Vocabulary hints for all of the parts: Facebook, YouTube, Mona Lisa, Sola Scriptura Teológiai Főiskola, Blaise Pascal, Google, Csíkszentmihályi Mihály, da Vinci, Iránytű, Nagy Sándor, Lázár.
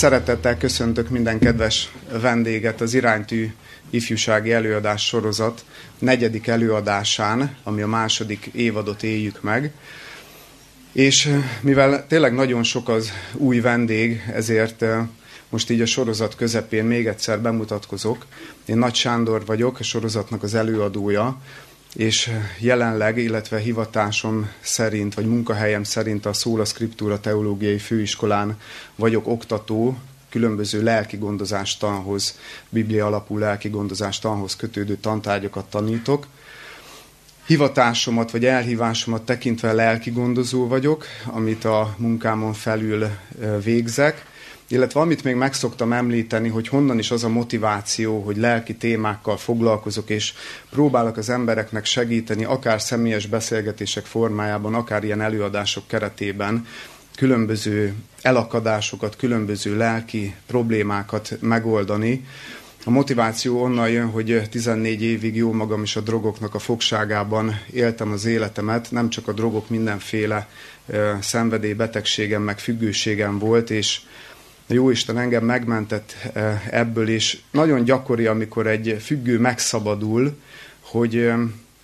Szeretettel köszöntök minden kedves vendéget az Iránytű ifjúsági előadás sorozat negyedik előadásán, ami a második évadot éljük meg. És mivel tényleg nagyon sok az új vendég, ezért most így a sorozat közepén még egyszer bemutatkozok. Én Nagy Sándor vagyok, a sorozatnak az előadója, és jelenleg, illetve hivatásom szerint, vagy munkahelyem szerint a Sola Scriptura Teológiai Főiskolán vagyok oktató, különböző lelkigondozás tanhoz, biblia alapú lelkigondozás tanhoz kötődő tantárgyakat tanítok. Hivatásomat, vagy elhívásomat tekintve lelkigondozó vagyok, amit a munkámon felül végzek, illetve amit még meg szoktam említeni, hogy honnan is az a motiváció, hogy lelki témákkal foglalkozok, és próbálok az embereknek segíteni, akár személyes beszélgetések formájában, akár ilyen előadások keretében különböző elakadásokat, különböző lelki problémákat megoldani. A motiváció onnan jön, hogy 14 évig jó magam is a drogoknak a fogságában éltem az életemet, nem csak a drogok mindenféle szenvedélybetegségem, meg függőségem volt, és a Jóisten engem megmentett ebből, és nagyon gyakori, amikor egy függő megszabadul, hogy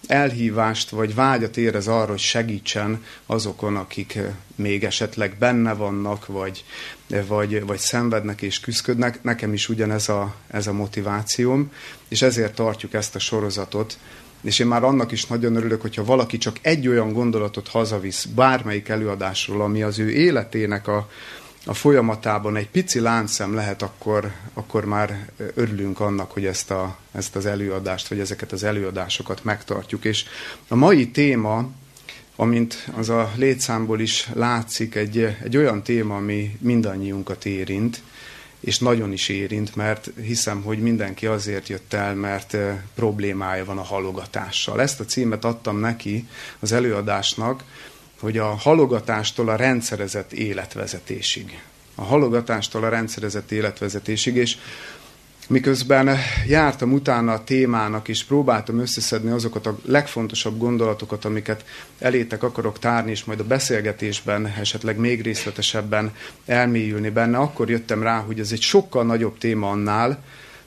elhívást vagy vágyat érez arra, hogy segítsen azokon, akik még esetleg benne vannak, vagy szenvednek és küszködnek. Nekem is ugyanez ez a motivációm, és ezért tartjuk ezt a sorozatot. És én már annak is nagyon örülök, hogyha valaki csak egy olyan gondolatot hazavisz bármelyik előadásról, ami az ő életének a folyamatában egy pici láncszem lehet, akkor már örülünk annak, hogy ezt az előadást, vagy ezeket az előadásokat megtartjuk. És a mai téma, amint az a létszámból is látszik, egy olyan téma, ami mindannyiunkat érint, és nagyon is érint, mert hiszem, hogy mindenki azért jött el, mert problémája van a halogatással. Ezt a címet adtam neki az előadásnak, hogy a halogatástól a rendszerezett életvezetésig. A halogatástól a rendszerezett életvezetésig, és miközben jártam utána a témának, és próbáltam összeszedni azokat a legfontosabb gondolatokat, amiket elétek akarok tárni, és majd a beszélgetésben esetleg még részletesebben elmélyülni benne, akkor jöttem rá, hogy ez egy sokkal nagyobb téma annál,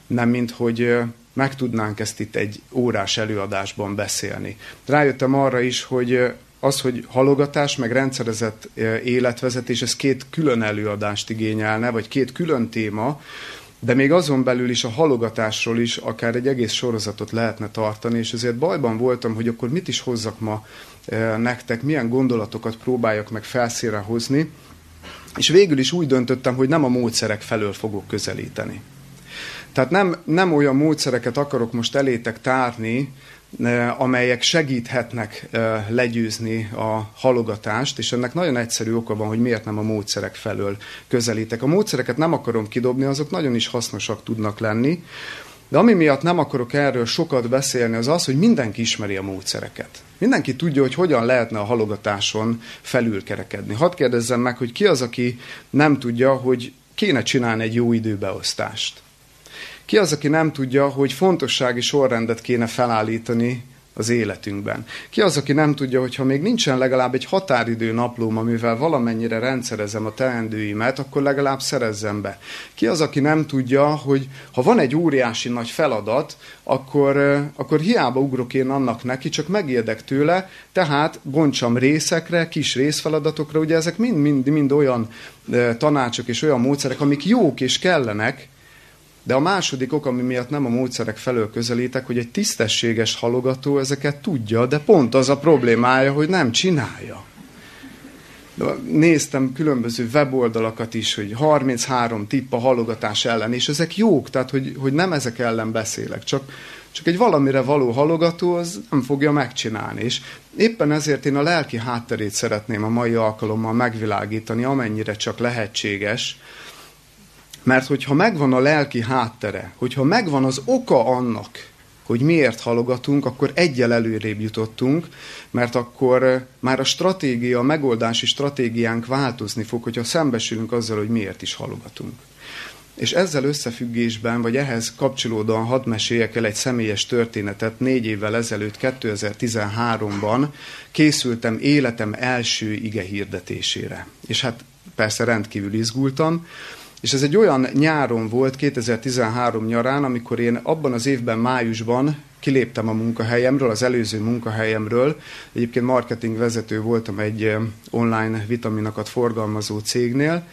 nem mint hogy meg tudnánk ezt itt egy órás előadásban beszélni. Rájöttem arra is, hogy az, hogy halogatás, meg rendszerezett életvezetés, ez két külön előadást igényelne, vagy két külön téma, de még azon belül is a halogatásról is akár egy egész sorozatot lehetne tartani, és ezért bajban voltam, hogy akkor mit is hozzak ma nektek, milyen gondolatokat próbáljak meg felszínre hozni, és végül is úgy döntöttem, hogy nem a módszerek felől fogok közelíteni. Tehát nem olyan módszereket akarok most elétek tárni, amelyek segíthetnek legyőzni a halogatást, és ennek nagyon egyszerű oka van, hogy miért nem a módszerek felől közelítek. A módszereket nem akarom kidobni, azok nagyon is hasznosak tudnak lenni, de ami miatt nem akarok erről sokat beszélni, az az, hogy mindenki ismeri a módszereket. Mindenki tudja, hogy hogyan lehetne a halogatáson felülkerekedni. Hadd kérdezzem meg, hogy ki az, aki nem tudja, hogy kéne csinálni egy jó időbeosztást. Ki az, aki nem tudja, hogy fontossági sorrendet kéne felállítani az életünkben? Ki az, aki nem tudja, hogyha még nincsen legalább egy határidő naplóm, amivel valamennyire rendszerezem a teendőimet, akkor legalább szerezzem be? Ki az, aki nem tudja, hogy ha van egy óriási nagy feladat, akkor hiába ugrok én annak neki, csak megijedek tőle, tehát bontsam részekre, kis részfeladatokra, ugye ezek mind olyan tanácsok és olyan módszerek, amik jók és kellenek, de a második ok, ami miatt nem a módszerek felől közelítek, hogy egy tisztességes halogató ezeket tudja, de pont az a problémája, hogy nem csinálja. Néztem különböző weboldalakat is, hogy 33 tipp a halogatás ellen, és ezek jók, tehát hogy nem ezek ellen beszélek, csak egy valamire való halogató az nem fogja megcsinálni. És éppen ezért én a lelki hátterét szeretném a mai alkalommal megvilágítani, amennyire csak lehetséges, mert hogyha megvan a lelki háttere, hogyha megvan az oka annak, hogy miért halogatunk, akkor egyel előrébb jutottunk, mert akkor már a megoldási stratégiánk változni fog, hogyha szembesülünk azzal, hogy miért is halogatunk. És ezzel összefüggésben, vagy ehhez kapcsolódóan hadd meséljek el egy személyes történetet. 4 évvel ezelőtt, 2013-ban készültem életem első igehirdetésére. És hát persze rendkívül izgultam, És ez egy olyan nyáron volt, 2013 nyarán, amikor én abban az évben májusban kiléptem a munkahelyemről, az előző munkahelyemről. Egyébként marketingvezető voltam egy online vitaminokat forgalmazó cégnél.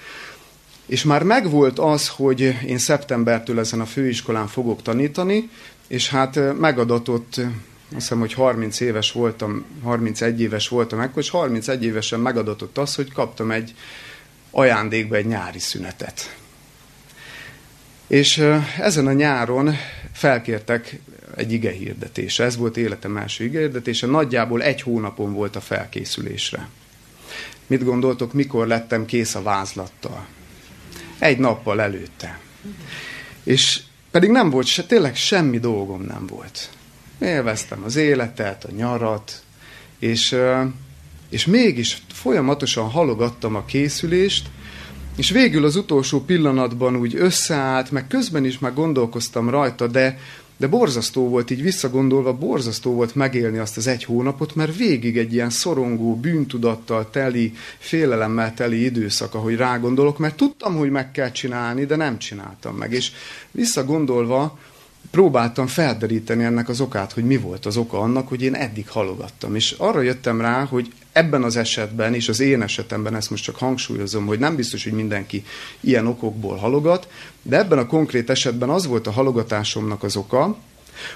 És már megvolt az, hogy én szeptembertől ezen a főiskolán fogok tanítani, és hát megadatott, azt hiszem, hogy 30 éves voltam, 31 éves voltam ekkor, és 31 évesen megadatott az, hogy kaptam egy ajándékba egy nyári szünetet. És ezen a nyáron felkértek egy igehirdetése. Ez volt életem első igehirdetése. Nagyjából egy hónapon volt a felkészülésre. Mit gondoltok, mikor lettem kész a vázlattal? Egy nappal előtte. És pedig nem volt, tényleg semmi dolgom nem volt. Élveztem az életet, a nyarat, és mégis folyamatosan halogattam a készülést, és végül az utolsó pillanatban úgy összeállt, meg közben is már gondolkoztam rajta, de borzasztó volt, így visszagondolva, borzasztó volt megélni azt az egy hónapot, mert végig egy ilyen szorongó, bűntudattal teli, félelemmel teli időszak, ahogy rágondolok, mert tudtam, hogy meg kell csinálni, de nem csináltam meg. És visszagondolva próbáltam felderíteni ennek az okát, hogy mi volt az oka annak, hogy én eddig halogattam. És arra jöttem rá, hogy ebben az esetben, és az én esetemben ezt most csak hangsúlyozom, hogy nem biztos, hogy mindenki ilyen okokból halogat, de ebben a konkrét esetben az volt a halogatásomnak az oka,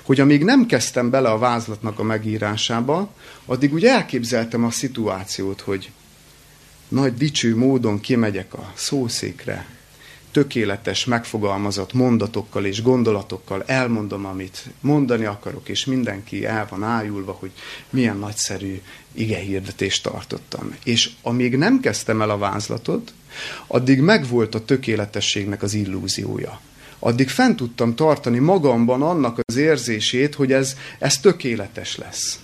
hogy amíg nem kezdtem bele a vázlatnak a megírásába, addig úgy elképzeltem a szituációt, hogy nagy dicső módon kimegyek a szószékre, tökéletes, megfogalmazott mondatokkal és gondolatokkal elmondom, amit mondani akarok, és mindenki el van ájulva, hogy milyen nagyszerű igehirdetést tartottam. És amíg nem kezdtem el a vázlatot, addig megvolt a tökéletességnek az illúziója. Addig fent tudtam tartani magamban annak az érzését, hogy ez tökéletes lesz.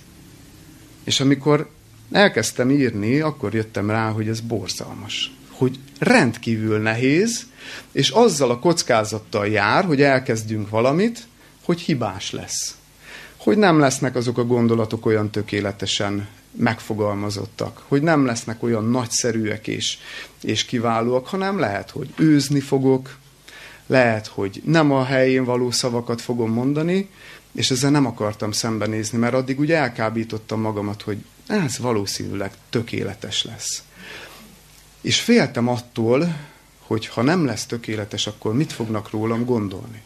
És amikor elkezdtem írni, akkor jöttem rá, hogy ez borzalmas. Hogy rendkívül nehéz, és azzal a kockázattal jár, hogy elkezdünk valamit, hogy hibás lesz. Hogy nem lesznek azok a gondolatok olyan tökéletesen megfogalmazottak, hogy nem lesznek olyan nagyszerűek és kiválóak, hanem lehet, hogy őzni fogok, lehet, hogy nem a helyén való szavakat fogom mondani, és ezzel nem akartam szembenézni, mert addig úgy elkábítottam magamat, hogy ez valószínűleg tökéletes lesz. És féltem attól, hogy ha nem lesz tökéletes, akkor mit fognak rólam gondolni?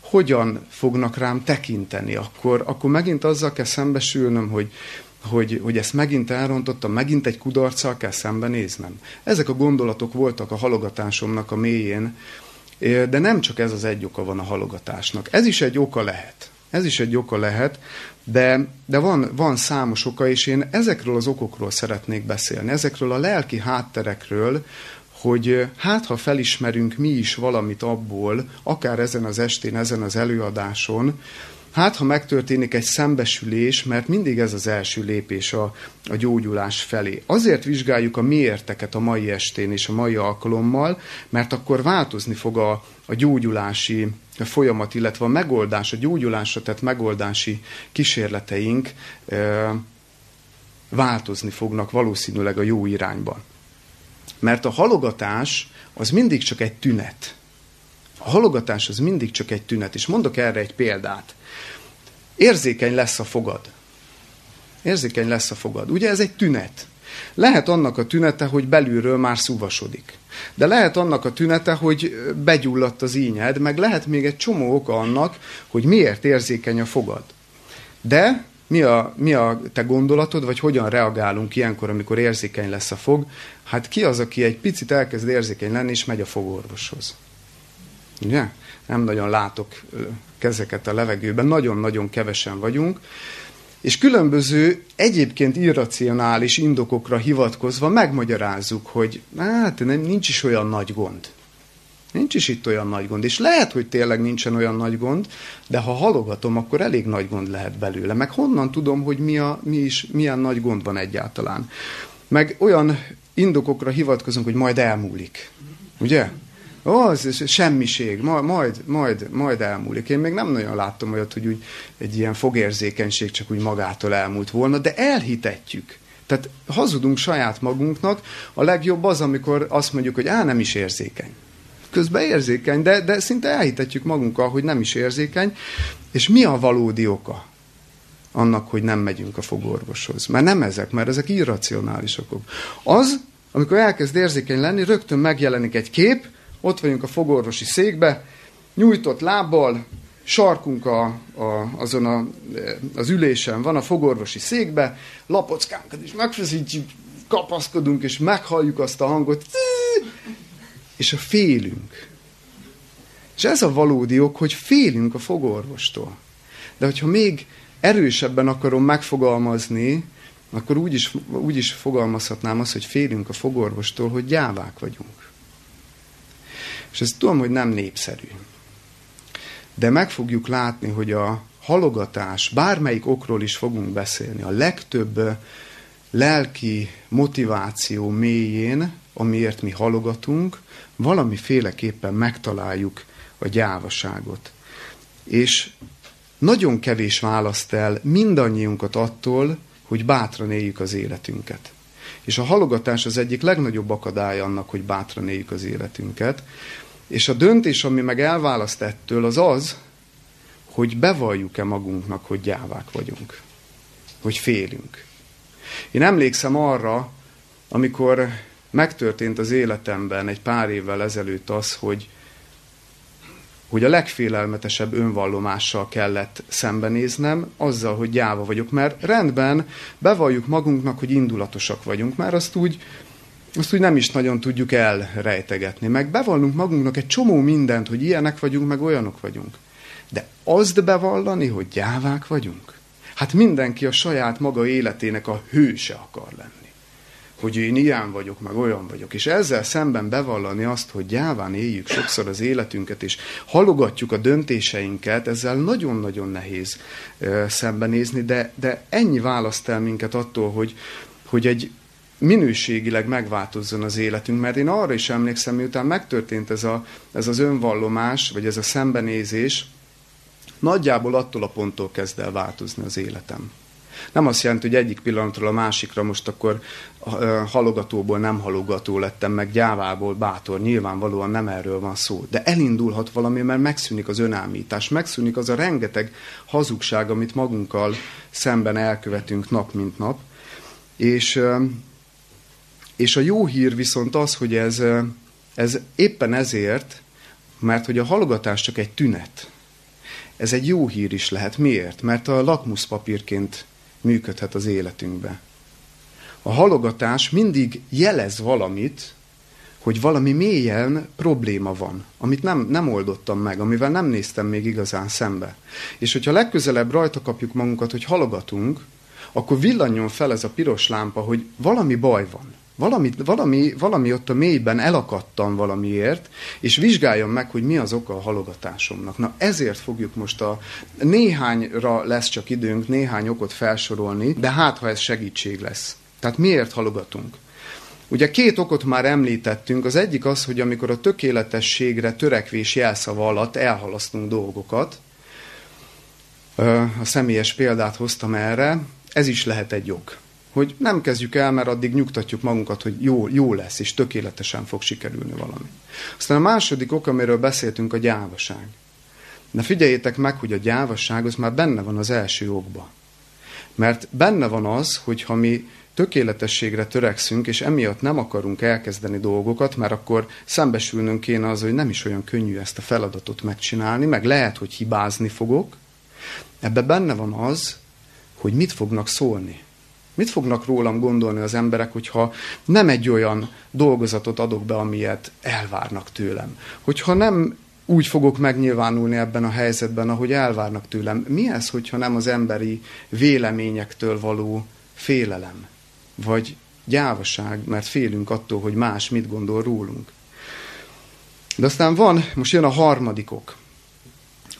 Hogyan fognak rám tekinteni? Akkor megint azzal kell szembesülnöm, hogy ezt megint elrontottam, megint egy kudarccal kell szembenéznem. Ezek a gondolatok voltak a halogatásomnak a mélyén, de nem csak ez az egy oka van a halogatásnak. Ez is egy oka lehet. Ez is egy oka lehet, de van számos oka, és én ezekről az okokról szeretnék beszélni, ezekről a lelki hátterekről, hogy hát ha felismerünk mi is valamit abból, akár ezen az estén, ezen az előadáson, hát ha megtörténik egy szembesülés, mert mindig ez az első lépés a gyógyulás felé. Azért vizsgáljuk a miérteket a mai estén és a mai alkalommal, mert akkor változni fog a gyógyulási folyamat, illetve a megoldás, a gyógyulásra tett megoldási kísérleteink változni fognak valószínűleg a jó irányba. Mert a halogatás az mindig csak egy tünet. A halogatás az mindig csak egy tünet, és mondok erre egy példát. Érzékeny lesz a fogad. Érzékeny lesz a fogad. Ugye ez egy tünet. Lehet annak a tünete, hogy belülről már szúvasodik. De lehet annak a tünete, hogy begyulladt az ínyed, meg lehet még egy csomó oka annak, hogy miért érzékeny a fogad. De mi a te gondolatod, vagy hogyan reagálunk ilyenkor, amikor érzékeny lesz a fog? Hát ki az, aki egy picit elkezd érzékeny lenni, és megy a fogorvoshoz? Ugye? Nem nagyon látok kezeket a levegőben, nagyon-nagyon kevesen vagyunk, és különböző egyébként irracionális indokokra hivatkozva megmagyarázzuk, hogy hát nincs is olyan nagy gond. Nincs is itt olyan nagy gond, és lehet, hogy tényleg nincsen olyan nagy gond, de ha halogatom, akkor elég nagy gond lehet belőle. Meg honnan tudom, hogy milyen nagy gond van egyáltalán. Meg olyan indokokra hivatkozunk, hogy majd elmúlik. Ugye? Az semmiség, majd elmúlik. Én még nem nagyon láttam olyat, hogy úgy egy ilyen fogérzékenység csak úgy magától elmúlt volna, de elhitetjük. Tehát hazudunk saját magunknak. A legjobb az, amikor azt mondjuk, hogy nem is érzékeny. közben érzékeny, de szinte elhitetjük magunkkal, hogy nem is érzékeny. És mi a valódi oka annak, hogy nem megyünk a fogorvoshoz? Mert nem ezek, mert ezek irracionális okok. Az, amikor elkezd érzékeny lenni, rögtön megjelenik egy kép, ott vagyunk a fogorvosi székbe, nyújtott lábbal, sarkunk azon az ülésen van a fogorvosi székbe, lapockánkat is megfeszítjük, kapaszkodunk, és meghalljuk azt a hangot, és a félünk. És ez a valódi ok, hogy félünk a fogorvostól. De hogyha még erősebben akarom megfogalmazni, akkor úgy is fogalmazhatnám azt, hogy félünk a fogorvostól, hogy gyávák vagyunk. És ezt tudom, hogy nem népszerű. De meg fogjuk látni, hogy a halogatás, bármelyik okról is fogunk beszélni, a legtöbb lelki motiváció mélyén, amiért mi halogatunk, valamiféleképpen megtaláljuk a gyávaságot. És nagyon kevés választ el mindannyiunkat attól, hogy bátran éljük az életünket. És a halogatás az egyik legnagyobb akadálya annak, hogy bátran éljük az életünket. És a döntés, ami meg elválaszt ettől, az az, hogy bevalljuk-e magunknak, hogy gyávák vagyunk. Hogy félünk. Én emlékszem arra, amikor megtörtént az életemben egy pár évvel ezelőtt az, hogy a legfélelmetesebb önvallomással kellett szembenéznem, azzal, hogy gyáva vagyok. Mert rendben, bevalljuk magunknak, hogy indulatosak vagyunk, mert azt úgy nem is nagyon tudjuk elrejtegetni. Meg bevallunk magunknak egy csomó mindent, hogy ilyenek vagyunk, meg olyanok vagyunk. De azt bevallani, hogy gyávák vagyunk? Hát mindenki a saját maga életének a hőse akar lenni. Hogy én ilyen vagyok, meg olyan vagyok. És ezzel szemben bevallani azt, hogy gyáván éljük sokszor az életünket, és halogatjuk a döntéseinket, ezzel nagyon-nagyon nehéz szembenézni, de ennyi választ el minket attól, hogy egy minőségileg megváltozzon az életünk. Mert én arra is emlékszem, miután megtörtént ez az önvallomás, vagy ez a szembenézés, nagyjából attól a ponttól kezd el változni az életem. Nem azt jelenti, hogy egyik pillanatról a másikra most akkor halogatóból nem halogató lettem, meg gyávából bátor, nyilvánvalóan nem erről van szó. De elindulhat valami, mert megszűnik az önállítás, megszűnik az a rengeteg hazugság, amit magunkkal szemben elkövetünk nap mint nap. És a jó hír viszont az, hogy ez éppen ezért, mert hogy a halogatás csak egy tünet. Ez egy jó hír is lehet. Miért? Mert a lakmuszpapírként működhet az életünkbe. A halogatás mindig jelez valamit, hogy valami mélyen probléma van, amit nem oldottam meg, amivel nem néztem még igazán szembe. És hogyha legközelebb rajta kapjuk magunkat, hogy halogatunk, akkor villanjon fel ez a piros lámpa, hogy valami baj van. Valami ott a mélyben elakadtam valamiért, és vizsgáljam meg, hogy mi az oka a halogatásomnak. Na ezért fogjuk most néhányra lesz csak időnk, néhány okot felsorolni, de hát ha ez segítség lesz. Tehát miért halogatunk? Ugye 2 okot már említettünk, az egyik az, hogy amikor a tökéletességre törekvés jelszava alatt elhalasztunk dolgokat, a személyes példát hoztam erre, ez is lehet egy ok. Hogy nem kezdjük el, mert addig nyugtatjuk magunkat, hogy jó lesz, és tökéletesen fog sikerülni valami. Aztán a második ok, amiről beszéltünk, a gyávaság. Na figyeljétek meg, hogy a gyávaság az már benne van az első okba. Mert benne van az, hogy ha mi tökéletességre törekszünk, és emiatt nem akarunk elkezdeni dolgokat, mert akkor szembesülnünk kéne az, hogy nem is olyan könnyű ezt a feladatot megcsinálni, meg lehet, hogy hibázni fogok. Ebben benne van az, hogy mit fognak szólni. Mit fognak rólam gondolni az emberek, hogyha nem egy olyan dolgozatot adok be, amilyet elvárnak tőlem? Hogyha nem úgy fogok megnyilvánulni ebben a helyzetben, ahogy elvárnak tőlem? Mi ez, hogyha nem az emberi véleményektől való félelem? Vagy gyávaság, mert félünk attól, hogy más mit gondol rólunk. De aztán most jön a harmadik ok.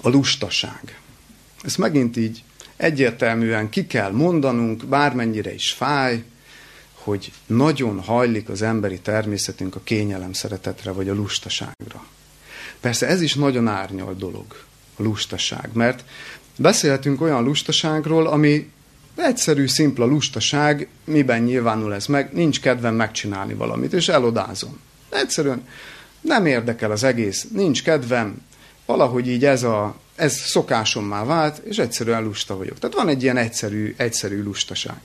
A lustaság. Ez megint így egyértelműen ki kell mondanunk, bármennyire is fáj, hogy nagyon hajlik az emberi természetünk a kényelemszeretetre, vagy a lustaságra. Persze ez is nagyon árnyalt dolog, a lustaság, mert beszélhetünk olyan lustaságról, ami egyszerű, szimpla lustaság, miben nyilvánul ez meg, nincs kedvem megcsinálni valamit, és elodázom. Egyszerűen Nem érdekel az egész, nincs kedvem, valahogy így ez szokásom már vált, és egyszerűen lusta vagyok. Tehát van egy ilyen egyszerű lustaság.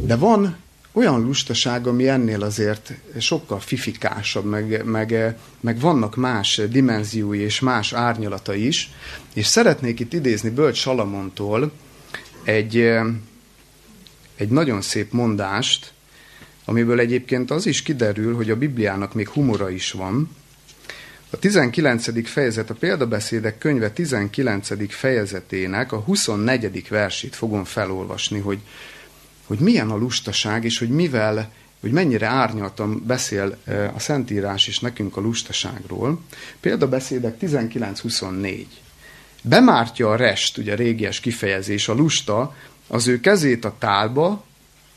De van olyan lustaság, ami ennél azért sokkal fifikásabb, meg vannak más dimenziói és más árnyalatai is, és szeretnék itt idézni Bölcs Salamontól egy nagyon szép mondást, amiből egyébként az is kiderül, hogy a Bibliának még humora is van. A 19. fejezet, a Példabeszédek könyve 19. fejezetének a 24. versét fogom felolvasni, hogy milyen a lustaság, és hogy mennyire árnyaltan beszél a Szentírás is nekünk a lustaságról. Példabeszédek 19.24. Bemártja a rest, ugye régies kifejezés, a lusta, az ő kezét a tálba,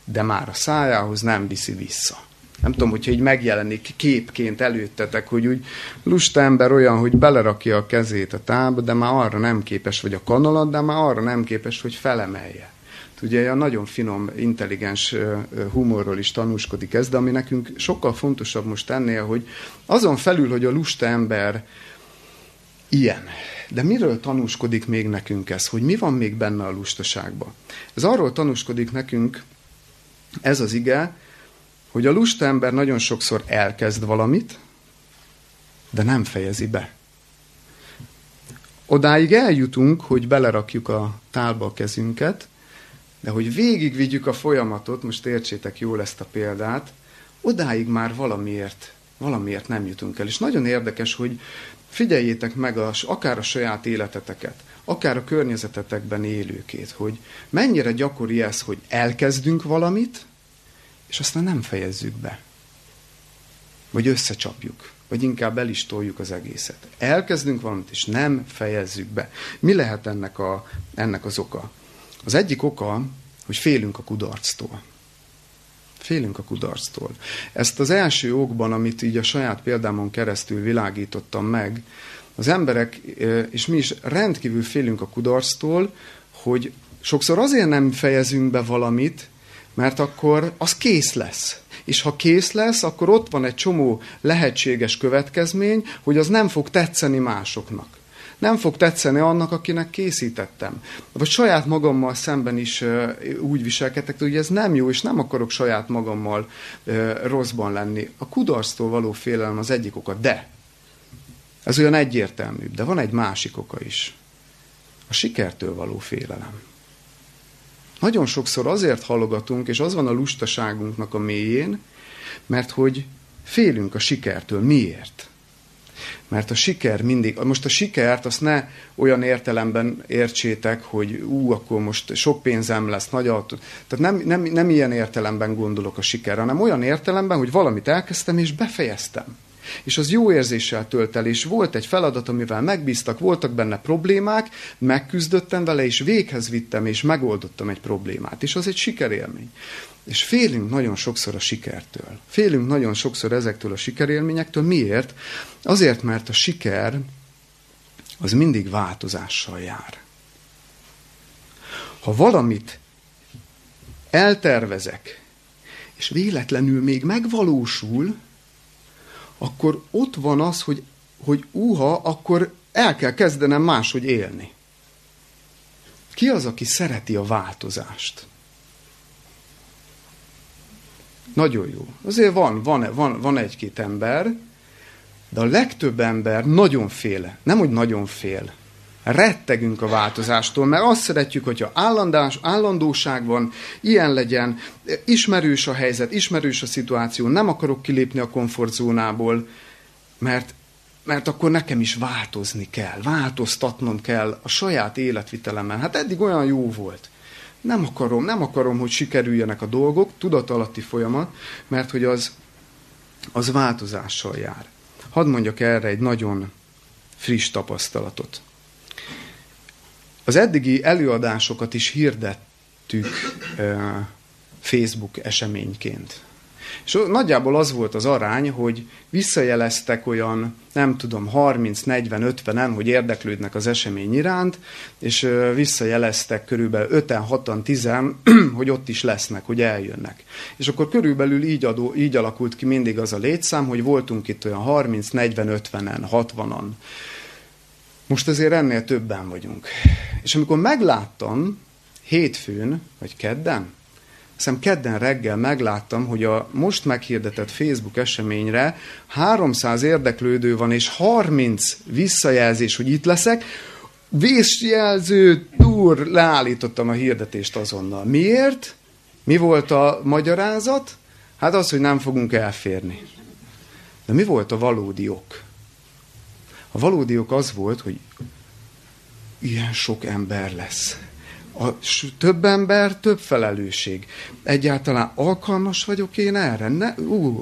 de már a szájához nem viszi vissza. Nem tudom, hogyha így megjelenik képként előttetek, hogy úgy lusta ember olyan, hogy belerakja a kezét a tálba, de már arra nem képes, vagy a kanalat, de már arra nem képes, hogy felemelje. Ugye a nagyon finom, intelligens humorról is tanúskodik ez, de ami nekünk sokkal fontosabb most ennél, hogy azon felül, hogy a lusta ember ilyen. De miről tanúskodik még nekünk ez? Hogy mi van még benne a lustaságban? Ez arról tanúskodik nekünk ez az ige, hogy a lusta ember nagyon sokszor elkezd valamit, de nem fejezi be. Odáig eljutunk, hogy belerakjuk a tálba a kezünket, de hogy végigvigyük a folyamatot, most értsétek jól ezt a példát, odáig már valamiért nem jutunk el. És nagyon érdekes, hogy figyeljétek meg akár a saját életeteket, akár a környezetetekben élőkét, hogy mennyire gyakori ez, hogy elkezdünk valamit, és aztán nem fejezzük be. Vagy összecsapjuk, vagy inkább el is toljuk az egészet. Elkezdünk valamit, és nem fejezzük be. Mi lehet ennek az oka? Az egyik oka, hogy félünk a kudarctól. Ezt az első okban, amit így a saját példámon keresztül világítottam meg, az emberek, és mi is rendkívül félünk a kudarctól, hogy sokszor azért nem fejezünk be valamit, mert akkor az kész lesz. És ha kész lesz, akkor ott van egy csomó lehetséges következmény, hogy az nem fog tetszeni másoknak. Nem fog tetszeni annak, akinek készítettem. Vagy saját magammal szemben is úgy viselkedtek, hogy ez nem jó, és nem akarok saját magammal rosszban lenni. A kudarctól való félelem az egyik oka, de ez olyan egyértelműbb, de van egy másik oka is. A sikertől való félelem. Nagyon sokszor azért halogatunk, és az van a lustaságunknak a mélyén, mert hogy félünk a sikertől. Miért? Mert a siker mindig, most a sikert azt ne olyan értelemben értsétek, hogy akkor most sok pénzem lesz, nagy autó. Tehát nem ilyen értelemben gondolok a sikerre, hanem olyan értelemben, hogy valamit elkezdtem és befejeztem. És az jó érzéssel tölt el, és volt egy feladat, amivel megbíztak, voltak benne problémák, megküzdöttem vele, és véghez vittem, és megoldottam egy problémát. És az egy sikerélmény. És félünk nagyon sokszor a sikertől. Félünk nagyon sokszor ezektől a sikerélményektől. Miért? Azért, mert a siker az mindig változással jár. Ha valamit eltervezek, és véletlenül még megvalósul, akkor ott van az, hogy akkor el kell kezdenem máshogy élni. Ki az, aki szereti a változást? Nagyon jó. Azért van egy-két ember, de a legtöbb ember nagyon fél. Nem, hogy nagyon fél. Rettegünk a változástól, mert azt szeretjük, hogyha állandóság van, ilyen legyen, ismerős a helyzet, ismerős a szituáció, nem akarok kilépni a komfortzónából, mert akkor nekem is változni kell, változtatnom kell a saját életvitelemen. Hát eddig olyan jó volt. Nem akarom, hogy sikerüljenek a dolgok, tudatalatti folyamat, mert hogy az változással jár. Hadd mondjak erre egy nagyon friss tapasztalatot. Az eddigi előadásokat is hirdettük Facebook eseményként. És nagyjából az volt az arány, hogy visszajeleztek olyan, nem tudom, 30-40-50-en, hogy érdeklődnek az esemény iránt, és visszajeleztek körülbelül 5-en, 6-an, 10-en, hogy ott is lesznek, hogy eljönnek. És akkor körülbelül így alakult ki mindig az a létszám, hogy voltunk itt olyan 30-40-50-en, 60-an. Most azért ennél többen vagyunk. És amikor megláttam hétfőn, vagy kedden, hiszem kedden reggel megláttam, hogy a most meghirdetett Facebook eseményre 300 érdeklődő van, és 30 visszajelzés, hogy itt leszek. Visszajelző túr, leállítottam a hirdetést azonnal. Miért? Mi volt a magyarázat? Hát az, hogy nem fogunk elférni. De mi volt a valódi ok? A valódi ok az volt, hogy ilyen sok ember lesz. A több ember, több felelősség. Egyáltalán alkalmas vagyok én erre?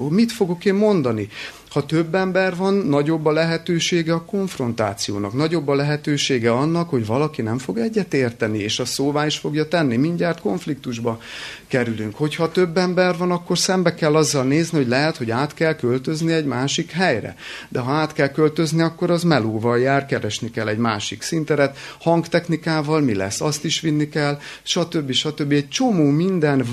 Mit fogok én mondani? Ha több ember van, nagyobb a lehetősége a konfrontációnak, nagyobb a lehetősége annak, hogy valaki nem fog egyetérteni, és a szóvá is fogja tenni. Mindjárt konfliktusba kerülünk. Hogyha több ember van, akkor szembe kell azzal nézni, hogy lehet, hogy át kell költözni egy másik helyre. De ha át kell költözni, akkor az melóval jár, keresni kell egy másik színteret, hangtechnikával mi lesz, azt is vinni kell, stb. Stb. Egy csomó minden,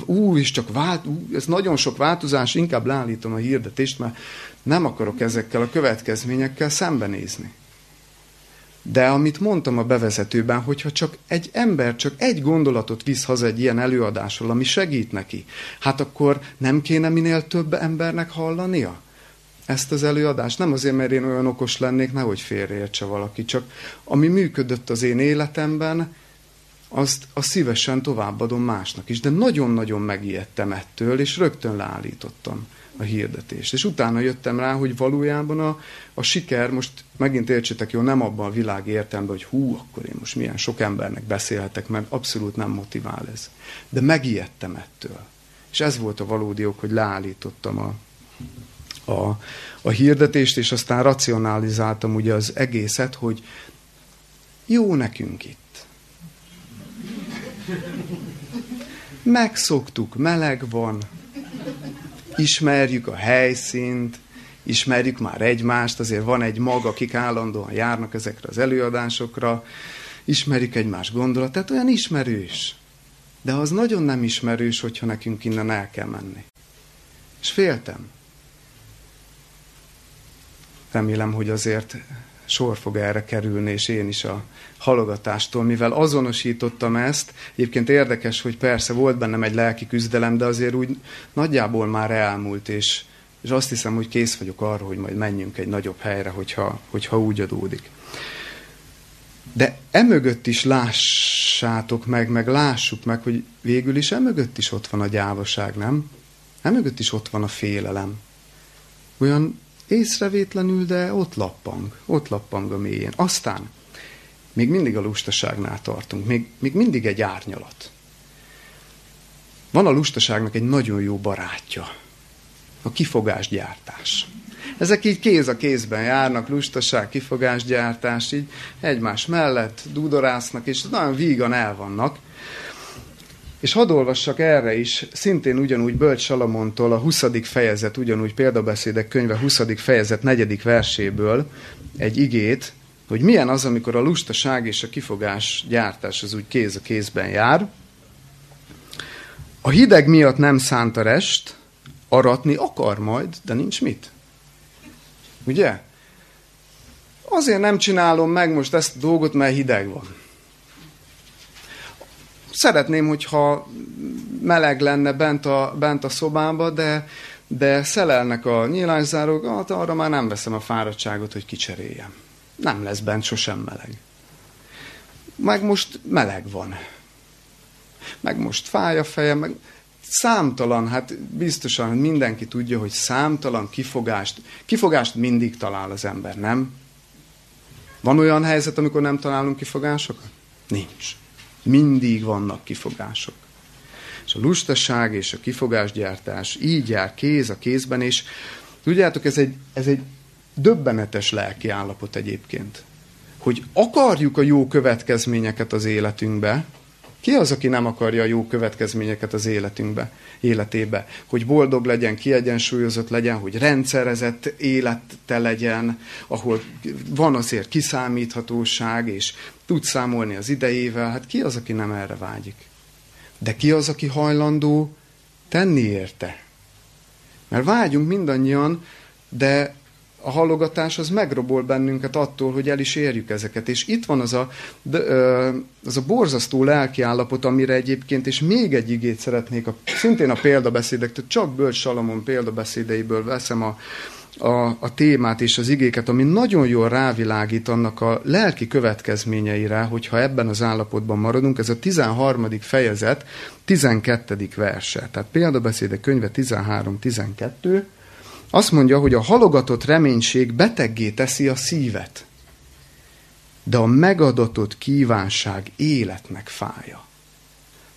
ez nagyon sok változás, inkább leállítom a hirdetést, mert nem akarok ezekkel a következményekkel szembenézni. De amit mondtam a bevezetőben, hogyha csak egy ember, csak egy gondolatot visz haza egy ilyen előadásról, ami segít neki, hát akkor nem kéne minél több embernek hallania ezt az előadást? Nem azért, mert én olyan okos lennék, nehogy félreértse valaki, csak ami működött az én életemben, azt szívesen továbbadom másnak is. De nagyon-nagyon megijedtem ettől, és rögtön leállítottam a hirdetést. És utána jöttem rá, hogy valójában a siker, most megint értsétek jól, nem abban a világi értelemben, hogy akkor én most milyen sok embernek beszélhetek, mert abszolút nem motivál ez. De megijedtem ettől. És ez volt a valódi ok, hogy leállítottam a hirdetést, és aztán racionalizáltam ugye az egészet, hogy jó nekünk itt. Megszoktuk, meleg van, ismerjük a helyszínt, ismerjük már egymást, azért van egy mag, akik állandóan járnak ezekre az előadásokra, ismerjük egymás gondolatát, olyan ismerős. De az nagyon nem ismerős, hogyha nekünk innen el kell menni. És féltem. Remélem, hogy azért sor fog erre kerülni, és én is a halogatástól, mivel azonosítottam ezt. Egyébként érdekes, hogy persze volt bennem egy lelki küzdelem, de azért úgy nagyjából már elmúlt, és azt hiszem, hogy kész vagyok arra, hogy majd menjünk egy nagyobb helyre, hogyha úgy adódik. De emögött is lássátok meg lássuk meg, hogy végül is emögött is ott van a gyávaság, nem? Emögött is ott van a félelem. Olyan észrevétlenül, de ott lappang a mélyén. Aztán még mindig a lustaságnál tartunk, még mindig egy árnyalat. Van a lustaságnak egy nagyon jó barátja, a kifogásgyártás. Ezek így kéz a kézben járnak, lustaság, kifogásgyártás, így egymás mellett dudorásznak, és nagyon vígan elvannak. És hadd olvassak erre is, szintén ugyanúgy Bölcs Salamontól a 20. fejezet, ugyanúgy Példabeszédek könyve 20. fejezet 4. verséből egy igét, hogy milyen az, amikor a lustaság és a kifogás gyártás az úgy kéz a kézben jár. A hideg miatt nem szánta rest, aratni akar majd, de nincs mit. Ugye? Azért nem csinálom meg most ezt a dolgot, mert hideg van. Szeretném, hogyha meleg lenne bent a szobámba, de szelelnek a nyílászárók, arra már nem veszem a fáradtságot, hogy kicseréljem. Nem lesz bent sosem meleg. Meg most meleg van. Meg most fáj a fejem, meg számtalan, hát biztosan mindenki tudja, hogy számtalan kifogást mindig talál az ember, nem? Van olyan helyzet, amikor nem találunk kifogásokat? Nincs. Mindig vannak kifogások. És a lustaság és a kifogásgyártás így jár kéz a kézben, és tudjátok, ez egy döbbenetes lelki állapot egyébként. Hogy akarjuk a jó következményeket az életünkbe, Ki az, aki nem akarja a jó következményeket az életébe? Hogy boldog legyen, kiegyensúlyozott legyen, hogy rendszerezett élete legyen, ahol van azért kiszámíthatóság, és tud számolni az idejével. Hát ki az, aki nem erre vágyik? De ki az, aki hajlandó tenni érte? Mert vágyunk mindannyian, de a hallogatás az megrobol bennünket attól, hogy el is érjük ezeket. És itt van az a borzasztó lelkiállapot, amire egyébként, és még egy igét szeretnék, szintén a példabeszédektől, csak Bölcs Salamon példabeszédeiből veszem a témát és az igéket, ami nagyon jól rávilágít annak a lelki következményeire, hogyha ebben az állapotban maradunk. Ez a 13. fejezet, 12. verse. Tehát példabeszédek könyve 13-12. Azt mondja, hogy a halogatott reménység beteggé teszi a szívet, de a megadatott kívánság életnek fája.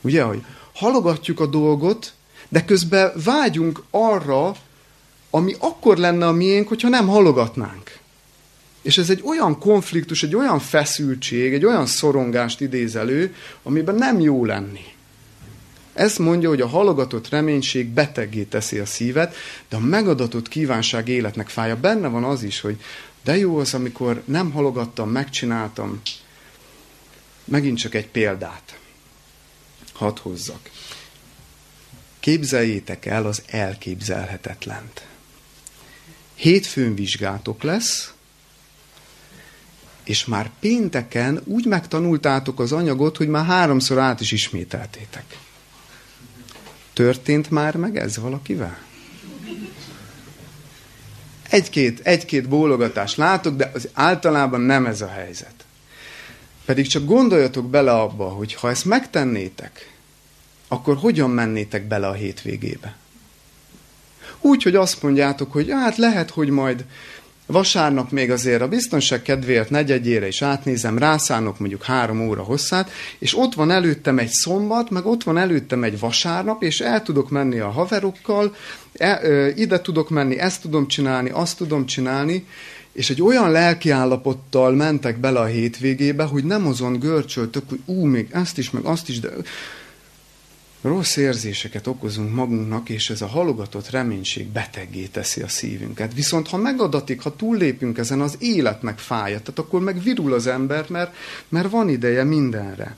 Ugye, hogy halogatjuk a dolgot, de közben vágyunk arra, ami akkor lenne a miénk, hogyha nem halogatnánk. És ez egy olyan konfliktus, egy olyan feszültség, egy olyan szorongást idéz elő, amiben nem jó lenni. Ezt mondja, hogy a halogatott reménység beteggé teszi a szívet, de a megadatott kívánság életnek fája. Benne van az is, hogy de jó az, amikor nem halogattam, megcsináltam. Megint csak egy példát hadd hozzak. Képzeljétek el az elképzelhetetlent. Hétfőn vizsgátok lesz, és már pénteken úgy megtanultátok az anyagot, hogy már 3-szor át is ismételtétek. Történt már meg ez valakivel? Egy-két bólogatást látok, de az általában nem ez a helyzet. Pedig csak gondoljatok bele abba, hogy ha ezt megtennétek, akkor hogyan mennétek bele a hétvégébe? Úgy, hogy azt mondjátok, hogy hát lehet, hogy majd vasárnap még azért a biztonság kedvéért negyedjére is átnézem, rászánok mondjuk 3 óra hosszát, és ott van előttem egy szombat, meg ott van előttem egy vasárnap, és el tudok menni a haverokkal, ide tudok menni, ezt tudom csinálni, azt tudom csinálni, és egy olyan lelkiállapottal mentek bele a hétvégébe, hogy nem azon görcsöltök, hogy még ezt is, meg azt is, de rossz érzéseket okozunk magunknak, és ez a halogatott reménység beteggé teszi a szívünket. Viszont ha megadatik, ha túllépünk ezen, az életnek fája, tehát akkor meg virul az ember, mert van ideje mindenre.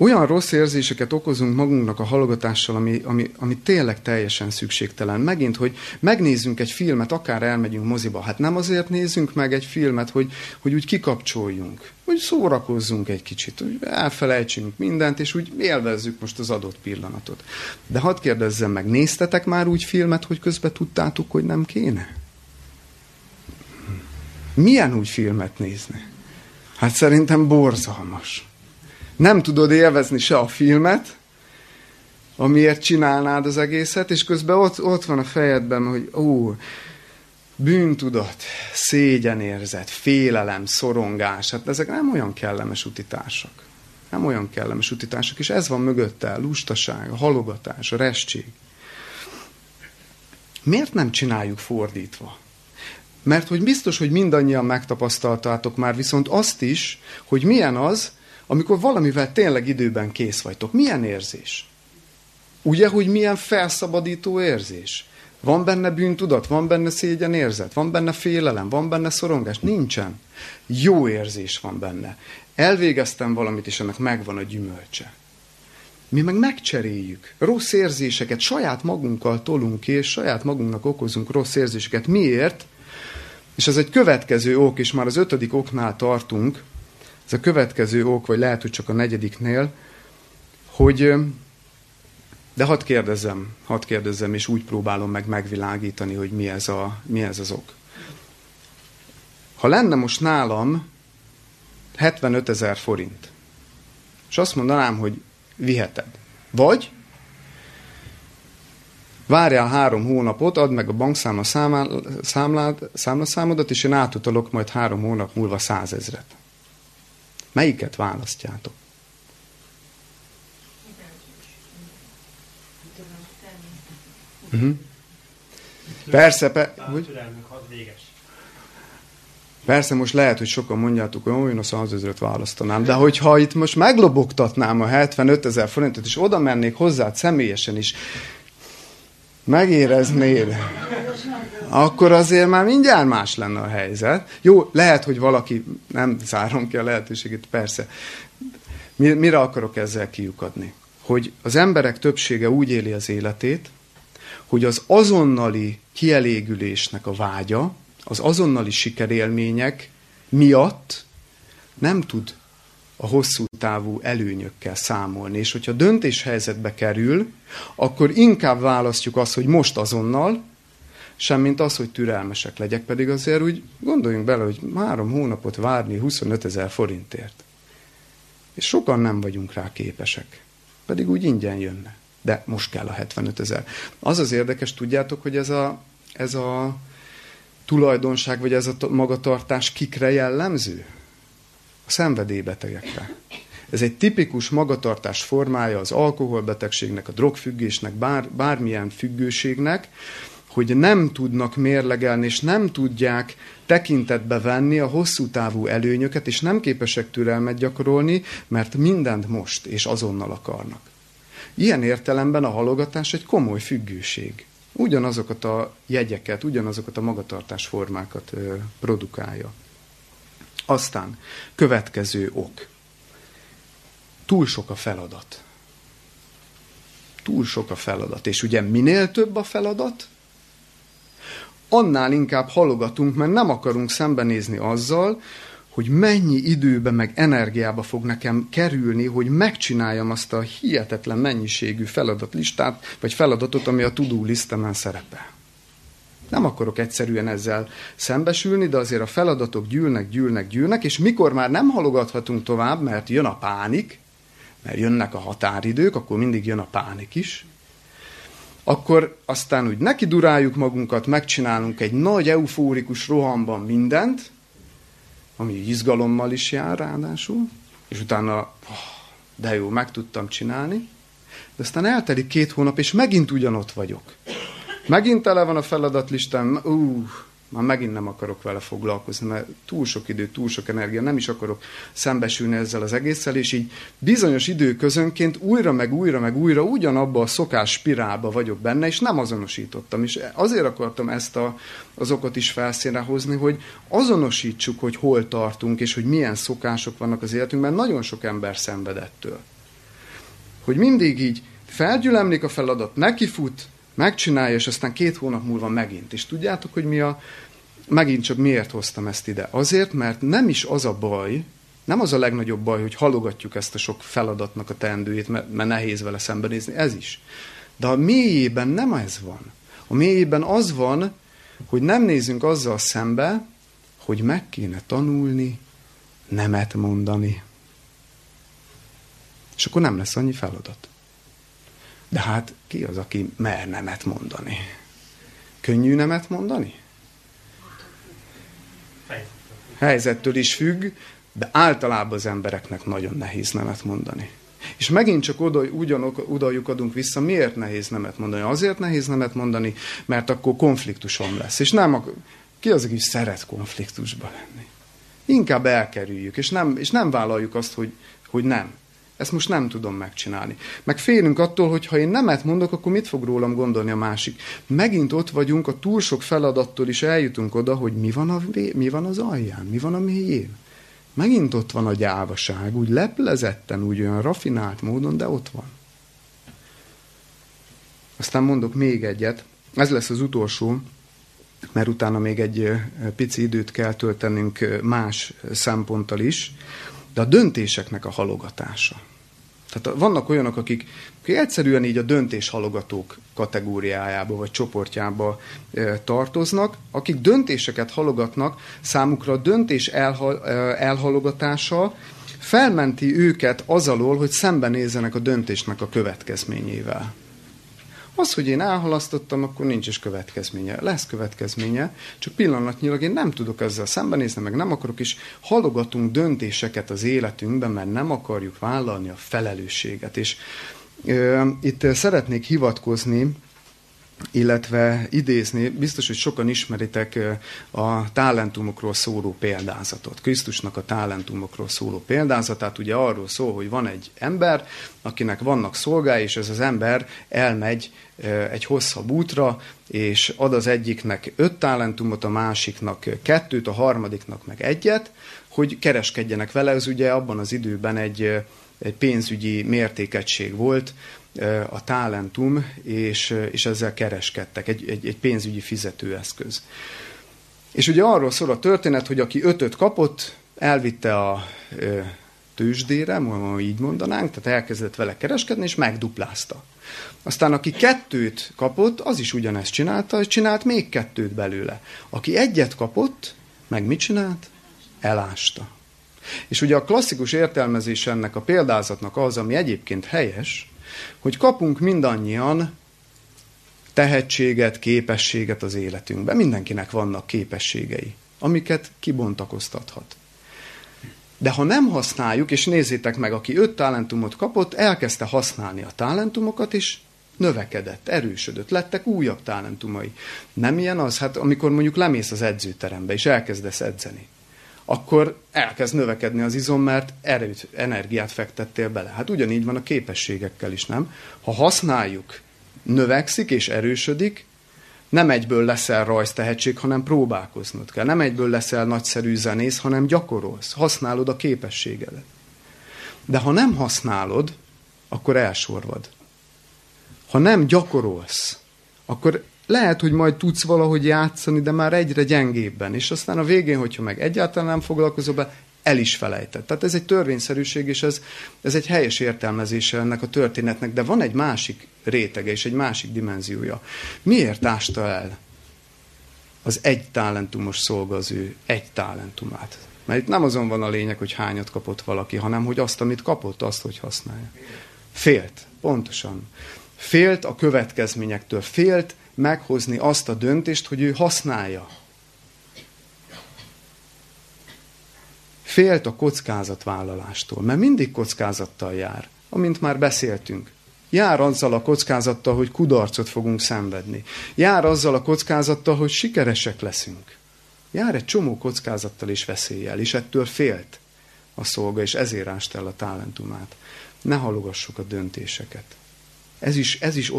Olyan rossz érzéseket okozunk magunknak a halogatással, ami tényleg teljesen szükségtelen. Megint, hogy megnézzünk egy filmet, akár elmegyünk moziba. Hát nem azért nézzünk meg egy filmet, hogy úgy kikapcsoljunk, hogy szórakozzunk egy kicsit, hogy elfelejtsünk mindent, és úgy élvezzük most az adott pillanatot. De hadd kérdezzem meg, néztetek már úgy filmet, hogy közben tudtátok, hogy nem kéne? Milyen úgy filmet nézni? Hát szerintem borzalmas. Nem tudod élvezni se a filmet, amiért csinálnád az egészet, és közben ott van a fejedben, hogy bűntudat, szégyenérzet, félelem, szorongás, hát ezek nem olyan kellemes utitársak. És ez van mögötte, a lustaság, a halogatás, a restség. Miért nem csináljuk fordítva? Mert hogy biztos, hogy mindannyian megtapasztaltátok már viszont azt is, hogy milyen az, amikor valamivel tényleg időben kész vagytok. Milyen érzés? Ugye, hogy milyen felszabadító érzés? Van benne bűntudat, van benne szégyenérzet, van benne félelem, van benne szorongás? Nincsen. Jó érzés van benne. Elvégeztem valamit, és ennek megvan a gyümölcse. Mi meg megcseréljük. Rossz érzéseket saját magunkkal tolunk ki, és saját magunknak okozunk rossz érzéseket. Miért? És ez egy következő ok, és már az 5. oknál tartunk. Ez a következő ok, vagy lehet, hogy csak a 4. hogy de hadd kérdezzem, és úgy próbálom meg megvilágítani, hogy mi ez az ok. Ha lenne most nálam 75 000 forint, és azt mondanám, hogy viheted. Vagy várjál 3 hónapot, add meg a bankszámlaszámodat, és én átutalok majd 3 hónap múlva 100 000-et. Melyiket választjátok? Persze, hogy? Persze most lehet, hogy sokan mondjátok, hogy én a 100 ezeret választanám, de hogyha itt most meglobogtatnám a 75 000 forintot, és oda mennék hozzád személyesen is, megéreznéd, akkor azért már mindjárt más lenne a helyzet. Jó, lehet, hogy valaki, nem zárom ki a lehetőséget, persze. Mire akarok ezzel kiukadni? Hogy az emberek többsége úgy éli az életét, hogy az azonnali kielégülésnek a vágya, az azonnali sikerélmények miatt nem tud a hosszú távú előnyökkel számolni. És hogyha döntéshelyzetbe kerül, akkor inkább választjuk azt, hogy most azonnal, semmint az, hogy türelmesek legyek. Pedig azért úgy gondoljunk bele, hogy 3 hónapot várni 25 000 forintért. És sokan nem vagyunk rá képesek. Pedig úgy ingyen jönne. De most kell a 75 000. Az az érdekes, tudjátok, hogy ez a tulajdonság, vagy ez a magatartás kikre jellemző? A szenvedélybetegekre. Ez egy tipikus magatartás formája az alkoholbetegségnek, a drogfüggésnek, bármilyen függőségnek, hogy nem tudnak mérlegelni, és nem tudják tekintetbe venni a hosszú távú előnyöket, és nem képesek türelmet gyakorolni, mert mindent most és azonnal akarnak. Ilyen értelemben a halogatás egy komoly függőség. Ugyanazokat a jegyeket, ugyanazokat a magatartásformákat produkálja. Aztán következő ok. Túl sok a feladat. Túl sok a feladat. És ugye minél több a feladat, annál inkább halogatunk, mert nem akarunk szembenézni azzal, hogy mennyi időbe meg energiába fog nekem kerülni, hogy megcsináljam azt a hihetetlen mennyiségű feladatlistát, vagy feladatot, ami a to-do listemen szerepel. Nem akarok egyszerűen ezzel szembesülni, de azért a feladatok gyűlnek, és mikor már nem halogathatunk tovább, mert jön a pánik, mert jönnek a határidők, akkor mindig jön a pánik is, akkor aztán úgy neki duráljuk magunkat, megcsinálunk egy nagy eufórikus rohamban mindent, ami izgalommal is jár ráadásul, és utána, de jó, meg tudtam csinálni, de aztán eltelik 2 hónap, és megint ugyanott vagyok. Megint tele van a feladatlistám, már megint nem akarok vele foglalkozni, mert túl sok idő, túl sok energia, nem is akarok szembesülni ezzel az egésszel, és így bizonyos időközönként újra ugyanabba a szokás spirálba vagyok benne, és nem azonosítottam. És azért akartam ezt az okot is felszínre hozni, hogy azonosítsuk, hogy hol tartunk, és hogy milyen szokások vannak az életünkben, nagyon sok ember szenvedettől. Hogy mindig így felgyülemlik a feladat, nekifut, megcsinálja, és aztán 2 hónap múlva megint. És tudjátok, hogy megint csak miért hoztam ezt ide? Azért, mert nem is az a baj, nem az a legnagyobb baj, hogy halogatjuk ezt a sok feladatnak a teendőjét, mert nehéz vele szembenézni, ez is. De a mélyében nem ez van. A mélyében az van, hogy nem nézünk azzal szembe, hogy meg kéne tanulni, nemet mondani. És akkor nem lesz annyi feladat. De hát ki az, aki mer nemet mondani? Könnyű nemet mondani? Helyzettől is függ, de általában az embereknek nagyon nehéz nemet mondani. És megint csak odalyukadunk vissza, miért nehéz nemet mondani? Azért nehéz nemet mondani, mert akkor konfliktusom lesz. És nem ki az, aki szeret konfliktusba lenni? Inkább elkerüljük, és nem vállaljuk azt, hogy nem. Ezt most nem tudom megcsinálni. Meg félünk attól, hogy ha én nemet mondok, akkor mit fog rólam gondolni a másik. Megint ott vagyunk, a túl sok feladattól is eljutunk oda, hogy mi van az alján, mi van a mélyén. Megint ott van a gyávaság, úgy leplezetten, úgy olyan rafinált módon, de ott van. Aztán mondok még egyet. Ez lesz az utolsó, mert utána még egy pici időt kell töltenünk más szemponttal is. De a döntéseknek a halogatása. Tehát vannak olyanok, akik egyszerűen így a döntéshalogatók kategóriájába vagy csoportjába tartoznak, akik döntéseket halogatnak, számukra a döntés elhalogatása felmenti őket az alól, hogy szembenézzenek a döntésnek a következményével. Az, hogy én elhalasztottam, akkor nincs is következménye. Lesz következménye, csak pillanatnyilag én nem tudok ezzel szembenézni, meg nem akarok, és halogatunk döntéseket az életünkben, mert nem akarjuk vállalni a felelősséget. És itt szeretnék hivatkozni illetve idézni, biztos, hogy sokan ismeritek a talentumokról szóló példázatot, Krisztusnak a talentumokról szóló példázatát, ugye arról szól, hogy van egy ember, akinek vannak szolgái, és ez az ember elmegy egy hosszabb útra, és ad az egyiknek 5 talentumot, a másiknak 2, a harmadiknak meg 1, hogy kereskedjenek vele. Ez ugye abban az időben egy pénzügyi mértékegység volt, a talentum, és ezzel kereskedtek, egy pénzügyi fizetőeszköz. És ugye arról szól a történet, hogy aki 5-öt kapott, elvitte a tőzsdére, ma így mondanánk, tehát elkezdett vele kereskedni, és megduplázta. Aztán aki 2-t kapott, az is ugyanezt csinálta, és csinált még 2 belőle. Aki 1 kapott, meg mit csinált? Elásta. És ugye a klasszikus értelmezés ennek a példázatnak az, ami egyébként helyes, hogy kapunk mindannyian tehetséget, képességet az életünkben. Mindenkinek vannak képességei, amiket kibontakoztathat. De ha nem használjuk, és nézzétek meg, aki 5 talentumot kapott, elkezdte használni a talentumokat, és növekedett, erősödött, lettek újabb talentumai. Nem ilyen az? Hát amikor mondjuk lemész az edzőterembe, és elkezdesz edzeni, akkor elkezd növekedni az izom, mert erőt, energiát fektettél bele. Hát ugyanígy van a képességekkel is, nem? Ha használjuk, növekszik és erősödik, nem egyből leszel rajztehetség, hanem próbálkoznod kell. Nem egyből leszel nagyszerű zenész, hanem gyakorolsz, használod a képességedet. De ha nem használod, akkor elsorvad. Ha nem gyakorolsz, akkor lehet, hogy majd tudsz valahogy játszani, de már egyre gyengébben. És aztán a végén, hogyha meg egyáltalán nem foglalkozol be, el is felejtett. Tehát ez egy törvényszerűség, és ez egy helyes értelmezése ennek a történetnek, de van egy másik rétege és egy másik dimenziója. Miért ásta el az 1 talentumos szolga az ő 1 talentumát? Mert itt nem azon van a lényeg, hogy hányat kapott valaki, hanem hogy azt, amit kapott, azt, hogy használja. Félt. Pontosan. Félt a következményektől. Félt meghozni azt a döntést, hogy ő használja. Félt a kockázatvállalástól, mert mindig kockázattal jár, amint már beszéltünk. Jár azzal a kockázattal, hogy kudarcot fogunk szenvedni. Jár azzal a kockázattal, hogy sikeresek leszünk. Jár egy csomó kockázattal és veszéllyel, és ettől félt a szolga, és ezért ásta el a talentumát. Ne halogassuk a döntéseket. Ez is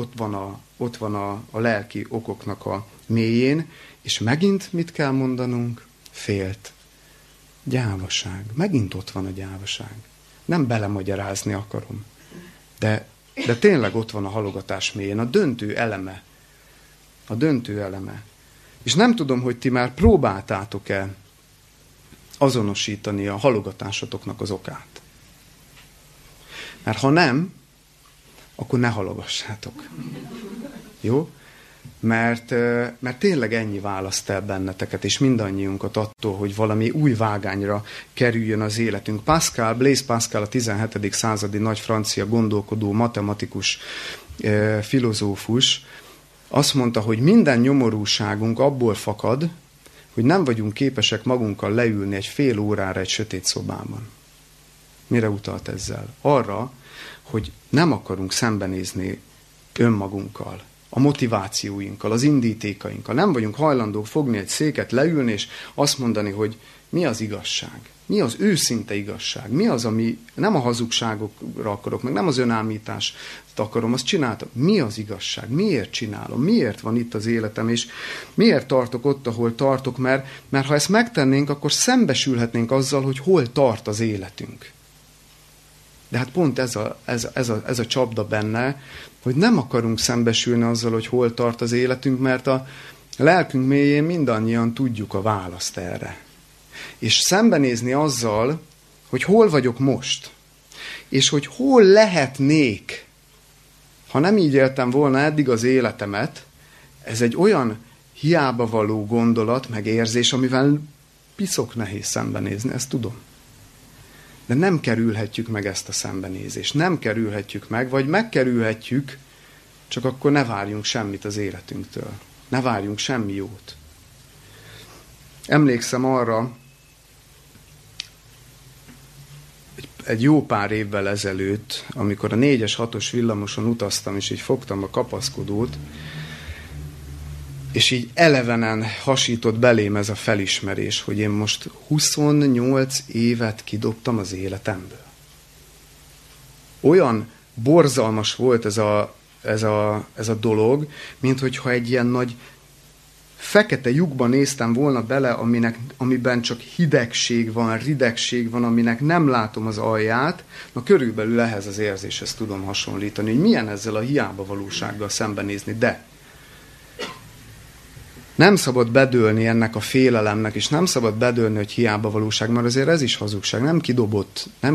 ott van a lelki okoknak a mélyén, és megint mit kell mondanunk? Félt. Gyávaság. Megint ott van a gyávaság. Nem belemagyarázni akarom. De tényleg ott van a halogatás mélyén, a döntő eleme. És nem tudom, hogy ti már próbáltátok-e azonosítani a halogatásatoknak az okát. Mert ha nem, akkor ne halogassátok. Jó? Mert tényleg ennyi választ el benneteket, és mindannyiunkat attól, hogy valami új vágányra kerüljön az életünk. Blaise Pascal, a 17. századi nagy francia gondolkodó, matematikus, filozófus azt mondta, hogy minden nyomorúságunk abból fakad, hogy nem vagyunk képesek magunkkal leülni egy fél órára egy sötét szobában. Mire utalt ezzel? Arra, hogy nem akarunk szembenézni önmagunkkal, a motivációinkkal, az indítékainkkal. Nem vagyunk hajlandók fogni egy széket, leülni, és azt mondani, hogy mi az igazság, mi az őszinte igazság, mi az, ami nem a hazugságokra akarok, meg nem az önállítást akarom, azt csináltam. Mi az igazság, miért csinálom, miért van itt az életem, és miért tartok ott, ahol tartok, mert ha ezt megtennénk, akkor szembesülhetnénk azzal, hogy hol tart az életünk. De hát pont ez a csapda benne, hogy nem akarunk szembesülni azzal, hogy hol tart az életünk, mert a lelkünk mélyén mindannyian tudjuk a választ erre. És szembenézni azzal, hogy hol vagyok most, és hogy hol lehetnék, ha nem így éltem volna eddig az életemet, ez egy olyan hiába való gondolat, meg érzés, amivel piszok nehéz szembenézni, ezt tudom. De nem kerülhetjük meg ezt a szembenézést. Nem kerülhetjük meg, vagy megkerülhetjük, csak akkor ne várjunk semmit az életünktől. Ne várjunk semmi jót. Emlékszem arra, egy jó pár évvel ezelőtt, amikor a 4-es, 6-os villamoson utaztam, és így fogtam a kapaszkodót, És így elevenen hasított belém ez a felismerés, hogy én most 28 évet kidobtam az életemből. Olyan borzalmas volt ez a dolog, mint hogyha egy ilyen nagy fekete lyukba néztem volna bele, amiben csak ridegség van, aminek nem látom az alját. Na körülbelül ehhez az érzéshez tudom hasonlítani, hogy milyen ezzel a hiába valósággal szembenézni, de nem szabad bedőlni ennek a félelemnek, és nem szabad bedőlni, hogy hiába valóság, mert azért ez is hazugság, nem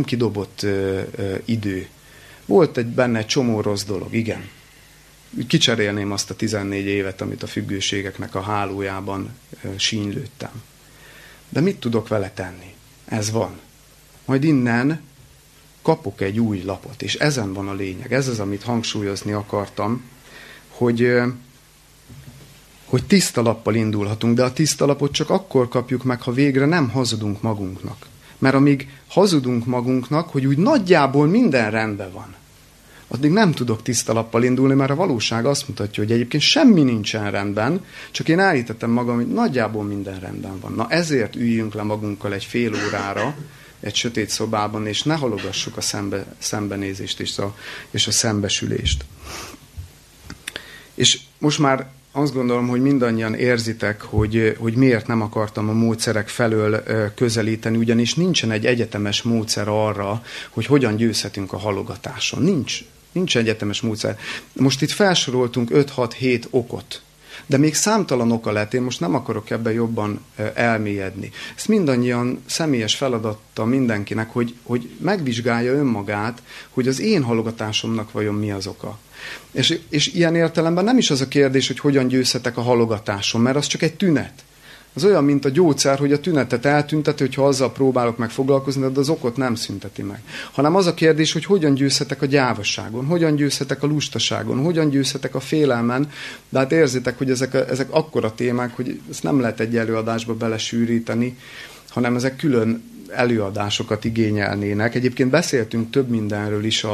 kidobott idő. Volt benne egy csomó rossz dolog, igen. Kicserélném azt a 14 évet, amit a függőségeknek a hálójában sínylődtem. De mit tudok vele tenni? Ez van. Majd innen kapok egy új lapot, és ezen van a lényeg. Ez az, amit hangsúlyozni akartam, hogy tiszta lappal indulhatunk, de a tiszta lapot csak akkor kapjuk meg, ha végre nem hazudunk magunknak. Mert amíg hazudunk magunknak, hogy úgy nagyjából minden rendben van, addig nem tudok tiszta lappal indulni, mert a valóság azt mutatja, hogy egyébként semmi nincsen rendben, csak én állítottam magam, hogy nagyjából minden rendben van. Na ezért üljünk le magunkkal egy fél órára, egy sötét szobában, és ne halogassuk a szembenézést és a szembesülést. És most már azt gondolom, hogy mindannyian érzitek, hogy miért nem akartam a módszerek felől közelíteni, ugyanis nincsen egy egyetemes módszer arra, hogy hogyan győzhetünk a halogatáson. Nincs egyetemes módszer. Most itt felsoroltunk 5-6-7 okot, de még számtalan oka lehet, én most nem akarok ebben jobban elmélyedni. Ezt mindannyian személyes feladata mindenkinek, hogy megvizsgálja önmagát, hogy az én halogatásomnak vajon mi az oka. És ilyen értelemben nem is az a kérdés, hogy hogyan győzhetek a halogatáson, mert az csak egy tünet. Az olyan, mint a gyógyszer, hogy a tünetet eltünteti, hogyha azzal próbálok meg foglalkozni, de az okot nem szünteti meg. Hanem az a kérdés, hogy hogyan győzhetek a gyávaságon, hogyan győzhetek a lustaságon, hogyan győzhetek a félelmen. De hát érzitek, hogy ezek akkora témák, hogy ezt nem lehet egy előadásba belesűríteni, hanem ezek külön előadásokat igényelnének. Egyébként beszéltünk több mindenről is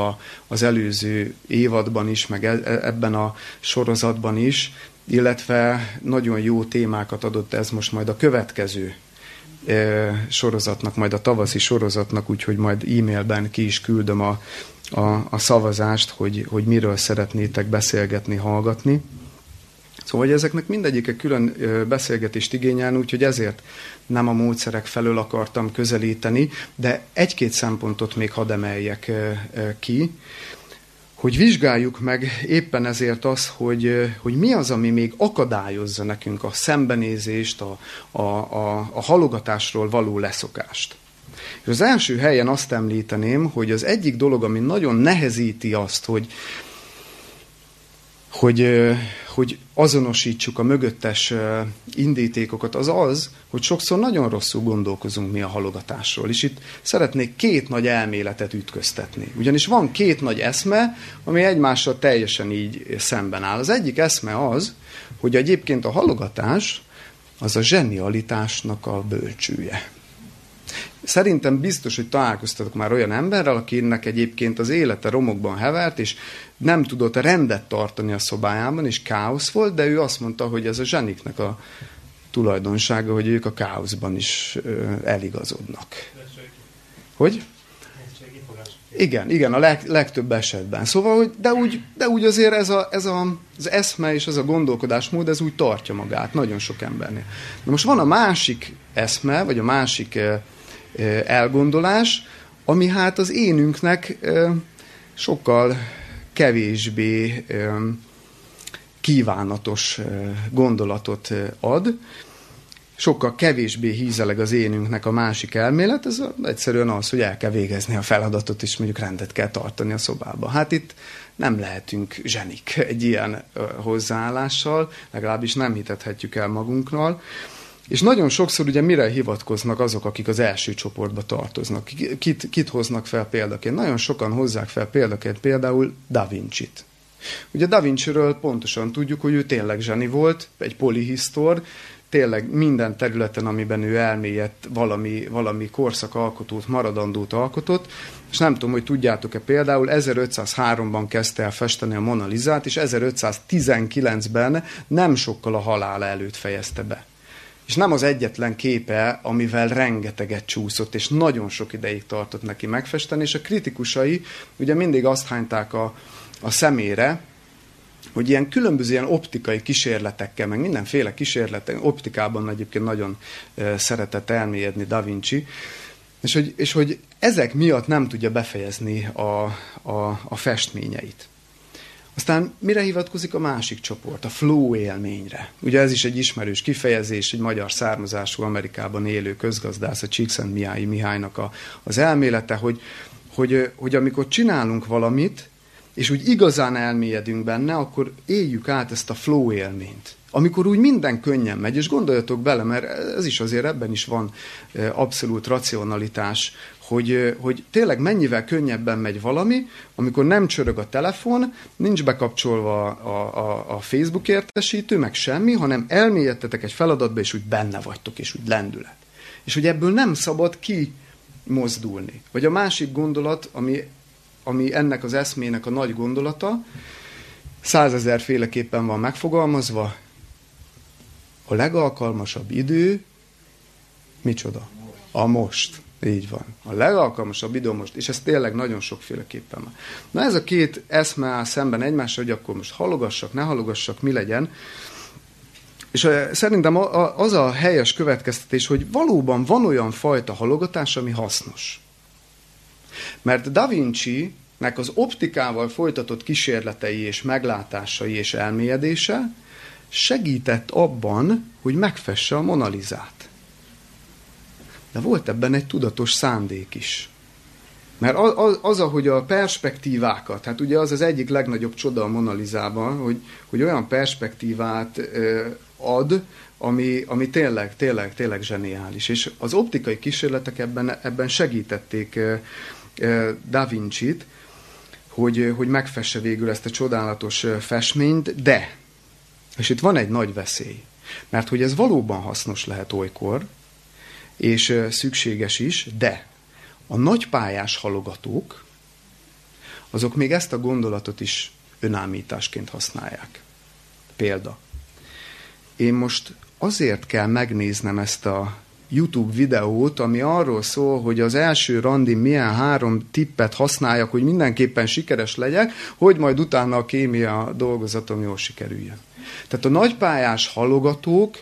az előző évadban is, meg ebben a sorozatban is, illetve nagyon jó témákat adott ez most majd a következő sorozatnak, majd a tavaszi sorozatnak, úgyhogy majd e-mailben ki is küldöm a szavazást, hogy miről szeretnétek beszélgetni, hallgatni. Szóval ezeknek mindegyike külön beszélgetést igényelni, úgyhogy ezért nem a módszerek felől akartam közelíteni, de egy-két szempontot még hadd emeljek ki, hogy vizsgáljuk meg éppen ezért az, hogy mi az, ami még akadályozza nekünk a szembenézést, a halogatásról való leszokást. És az első helyen azt említeném, hogy az egyik dolog, ami nagyon nehezíti azt, hogy azonosítsuk a mögöttes indítékokat, az, hogy sokszor nagyon rosszul gondolkozunk mi a halogatásról. És itt szeretnék két nagy elméletet ütköztetni. Ugyanis van két nagy eszme, ami egymással teljesen így szemben áll. Az egyik eszme az, hogy egyébként a halogatás az a zsenialitásnak a bölcsője. Szerintem biztos, hogy találkoztatok már olyan emberrel, akinek egyébként az élete romokban hevert, és nem tudott rendet tartani a szobájában, és káosz volt, de ő azt mondta, hogy ez a zseniknek a tulajdonsága, hogy ők a káoszban is eligazodnak. Hogy? Igen, a legtöbb esetben. Szóval, hogy de úgy azért az eszme és az a gondolkodásmód, ez úgy tartja magát nagyon sok embernél. Na most van a másik eszme, vagy a másik elgondolás, ami hát az énünknek sokkal kevésbé kívánatos gondolatot ad, sokkal kevésbé hízeleg az énünknek a másik elmélet, ez egyszerűen az, hogy el kell végezni a feladatot, és mondjuk rendet kell tartani a szobába. Hát itt nem lehetünk zsenik egy ilyen hozzáállással, legalábbis nem hitethetjük el magunknal. És nagyon sokszor ugye mire hivatkoznak azok, akik az első csoportba tartoznak? Kit hoznak fel példaként? Nagyon sokan hozzák fel példaként például Da Vincit. Ugye Da Vinciről pontosan tudjuk, hogy ő tényleg zseni volt, egy polihisztor, tényleg minden területen, amiben ő elmélyedt, valami korszakalkotót, maradandót alkotott, és nem tudom, hogy tudjátok-e például, 1503-ban kezdte el festeni a Mona Lisát, és 1519-ben nem sokkal a halála előtt fejezte be. És nem az egyetlen képe, amivel rengeteget csúszott, és nagyon sok ideig tartott neki megfesteni, és a kritikusai ugye mindig azt hányták a szemére, hogy ilyen különböző ilyen optikai kísérletekkel, meg mindenféle kísérletek, optikában egyébként nagyon szeretett elmélyedni Da Vinci, és hogy ezek miatt nem tudja befejezni a festményeit. Aztán mire hivatkozik a másik csoport? A flow élményre. Ugye ez is egy ismerős kifejezés, egy magyar származású Amerikában élő közgazdász, a Csíkszentmihályi Mihálynak az elmélete, hogy amikor csinálunk valamit, és úgy igazán elmélyedünk benne, akkor éljük át ezt a flow élményt. Amikor úgy minden könnyen megy, és gondoljatok bele, mert ez is azért ebben is van abszolút racionalitás, hogy tényleg mennyivel könnyebben megy valami, amikor nem csörög a telefon, nincs bekapcsolva a Facebook értesítő, meg semmi, hanem elmélyedtetek egy feladatba, és úgy benne vagytok, és úgy lendület. És hogy ebből nem szabad kimozdulni. Vagy a másik gondolat, ami ennek az eszmének a nagy gondolata, 100 000 féleképpen van megfogalmazva, a legalkalmasabb idő, micsoda? A most. Így van. A legalkalmasabb idő most, és ez tényleg nagyon sokféleképpen van. Na ez a két eszme áll szemben egymással, hogy akkor most halogassak, ne halogassak, mi legyen. És szerintem az a helyes következtetés, hogy valóban van olyan fajta halogatás, ami hasznos. Mert Da Vinci-nek az optikával folytatott kísérletei és meglátásai és elmélyedése segített abban, hogy megfesse a Mona Lisát. De volt ebben egy tudatos szándék is. Mert az, ahogy a perspektívákat, hát ugye az az egyik legnagyobb csoda a Mona Lisában, hogy olyan perspektívát ad, ami tényleg zseniális. És az optikai kísérletek ebben segítették Da Vincit, hogy megfesse végül ezt a csodálatos festményt, de, és itt van egy nagy veszély, mert hogy ez valóban hasznos lehet olykor, és szükséges is, de a nagypályás halogatók, azok még ezt a gondolatot is önállításként használják. Példa. Én most azért kell megnéznem ezt a YouTube videót, ami arról szól, hogy az első randin milyen 3 tippet használjak, hogy mindenképpen sikeres legyek, hogy majd utána a kémia dolgozatom jól sikerüljön. Tehát a nagypályás halogatók,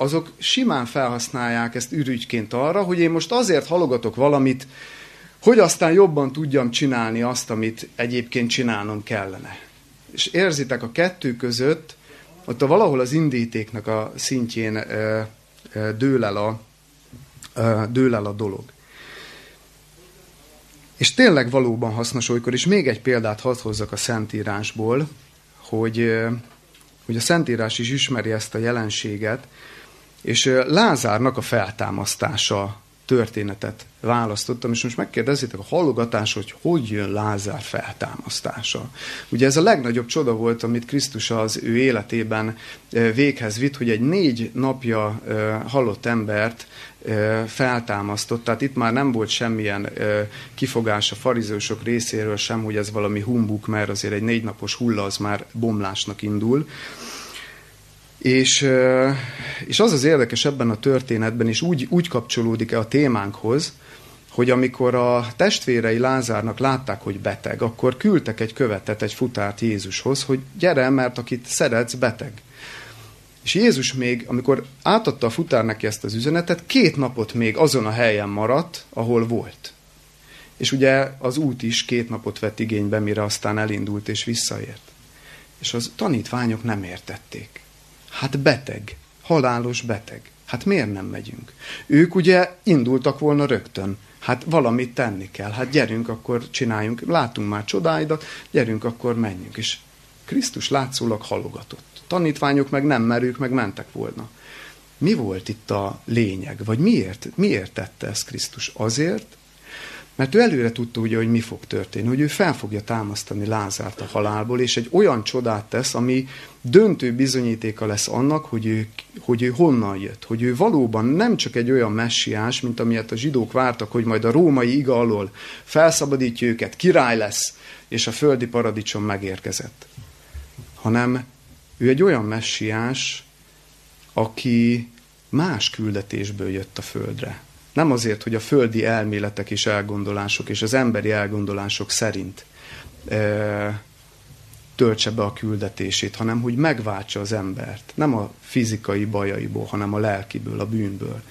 azok simán felhasználják ezt ürügyként arra, hogy én most azért halogatok valamit, hogy aztán jobban tudjam csinálni azt, amit egyébként csinálnom kellene. És érzitek a kettő között, ott valahol az indítéknak a szintjén dől el a dolog. És tényleg valóban hasznos olykor, és még egy példát hadd hozzak a Szentírásból, hogy a Szentírás is ismeri ezt a jelenséget, és Lázárnak a feltámasztása történetet választottam, és most megkérdezzétek a hallogatás, hogy jön Lázár feltámasztása. Ugye ez a legnagyobb csoda volt, amit Krisztus az ő életében véghez vitt, hogy egy 4 napja halott embert feltámasztott. Tehát itt már nem volt semmilyen kifogás a farizősök részéről sem, hogy ez valami humbuk, mert azért egy 4 napos hulla az már bomlásnak indul. És az az érdekes ebben a történetben, és úgy kapcsolódik a témánkhoz, hogy amikor a testvérei Lázárnak látták, hogy beteg, akkor küldtek egy követet, egy futárt Jézushoz, hogy gyere, mert akit szeretsz, beteg. És Jézus még, amikor átadta a futár neki ezt az üzenetet, 2 napot még azon a helyen maradt, ahol volt. És ugye az út is 2 napot vett igénybe, mire aztán elindult és visszaért. És az tanítványok nem értették. Hát beteg, halálos beteg. Hát miért nem megyünk? Ők ugye indultak volna rögtön. Hát valamit tenni kell. Hát gyerünk, akkor csináljunk. Látunk már csodáidat, gyerünk, akkor menjünk. És Krisztus látszólag halogatott. Tanítványok meg nem, mert ők meg mentek volna. Mi volt itt a lényeg? Vagy miért tette ezt Krisztus? Azért, Mert ő előre tudta, ugye, hogy mi fog történni, hogy ő fel fogja támasztani Lázárt a halálból, és egy olyan csodát tesz, ami döntő bizonyítéka lesz annak, hogy ő honnan jött, hogy ő valóban nem csak egy olyan messiás, mint amilyet a zsidók vártak, hogy majd a római iga alól felszabadítja őket, király lesz, és a földi paradicsom megérkezett. Hanem ő egy olyan messiás, aki más küldetésből jött a földre. Nem azért, hogy a földi elméletek és elgondolások, és az emberi elgondolások szerint töltse be a küldetését, hanem hogy megváltsa az embert. Nem a fizikai bajaiból, hanem a lelkiből, a bűnből.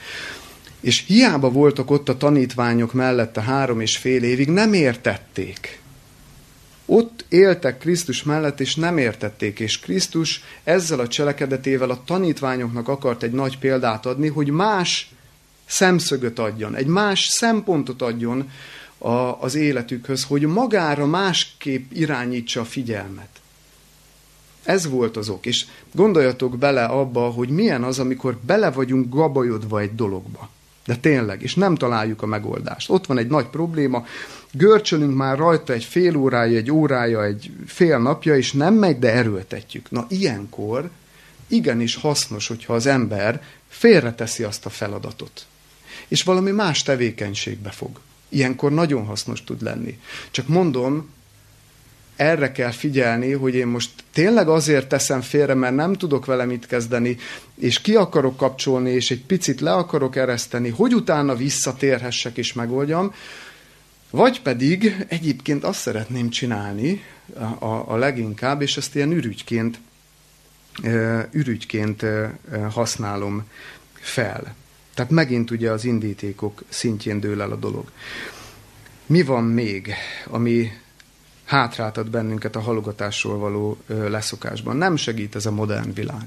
És hiába voltak ott a tanítványok mellette 3,5 évig, nem értették. Ott éltek Krisztus mellett, és nem értették, és Krisztus ezzel a cselekedetével a tanítványoknak akart egy nagy példát adni, hogy más szemszögöt adjon, egy más szempontot adjon az életükhöz, hogy magára másképp irányítsa a figyelmet. Ez volt az ok. És gondoljatok bele abba, hogy milyen az, amikor bele vagyunk gabajodva egy dologba. De tényleg, és nem találjuk a megoldást. Ott van egy nagy probléma, görcsölünk már rajta egy fél órája, egy órája, egy fél napja, és nem megy, de erőltetjük. Na, ilyenkor igenis hasznos, hogyha az ember félreteszi azt a feladatot, és valami más tevékenységbe fog. Ilyenkor nagyon hasznos tud lenni. Csak mondom, erre kell figyelni, hogy én most tényleg azért teszem félre, mert nem tudok vele mit kezdeni, és ki akarok kapcsolni, és egy picit le akarok ereszteni, hogy utána visszatérhessek és megoldjam, vagy pedig egyébként azt szeretném csinálni a leginkább, és ezt ilyen ürügyként használom fel. Tehát megint ugye az indítékok szintjén dől el a dolog. Mi van még, ami hátráltat bennünket a halogatásról való leszokásban? Nem segít ez a modern világ.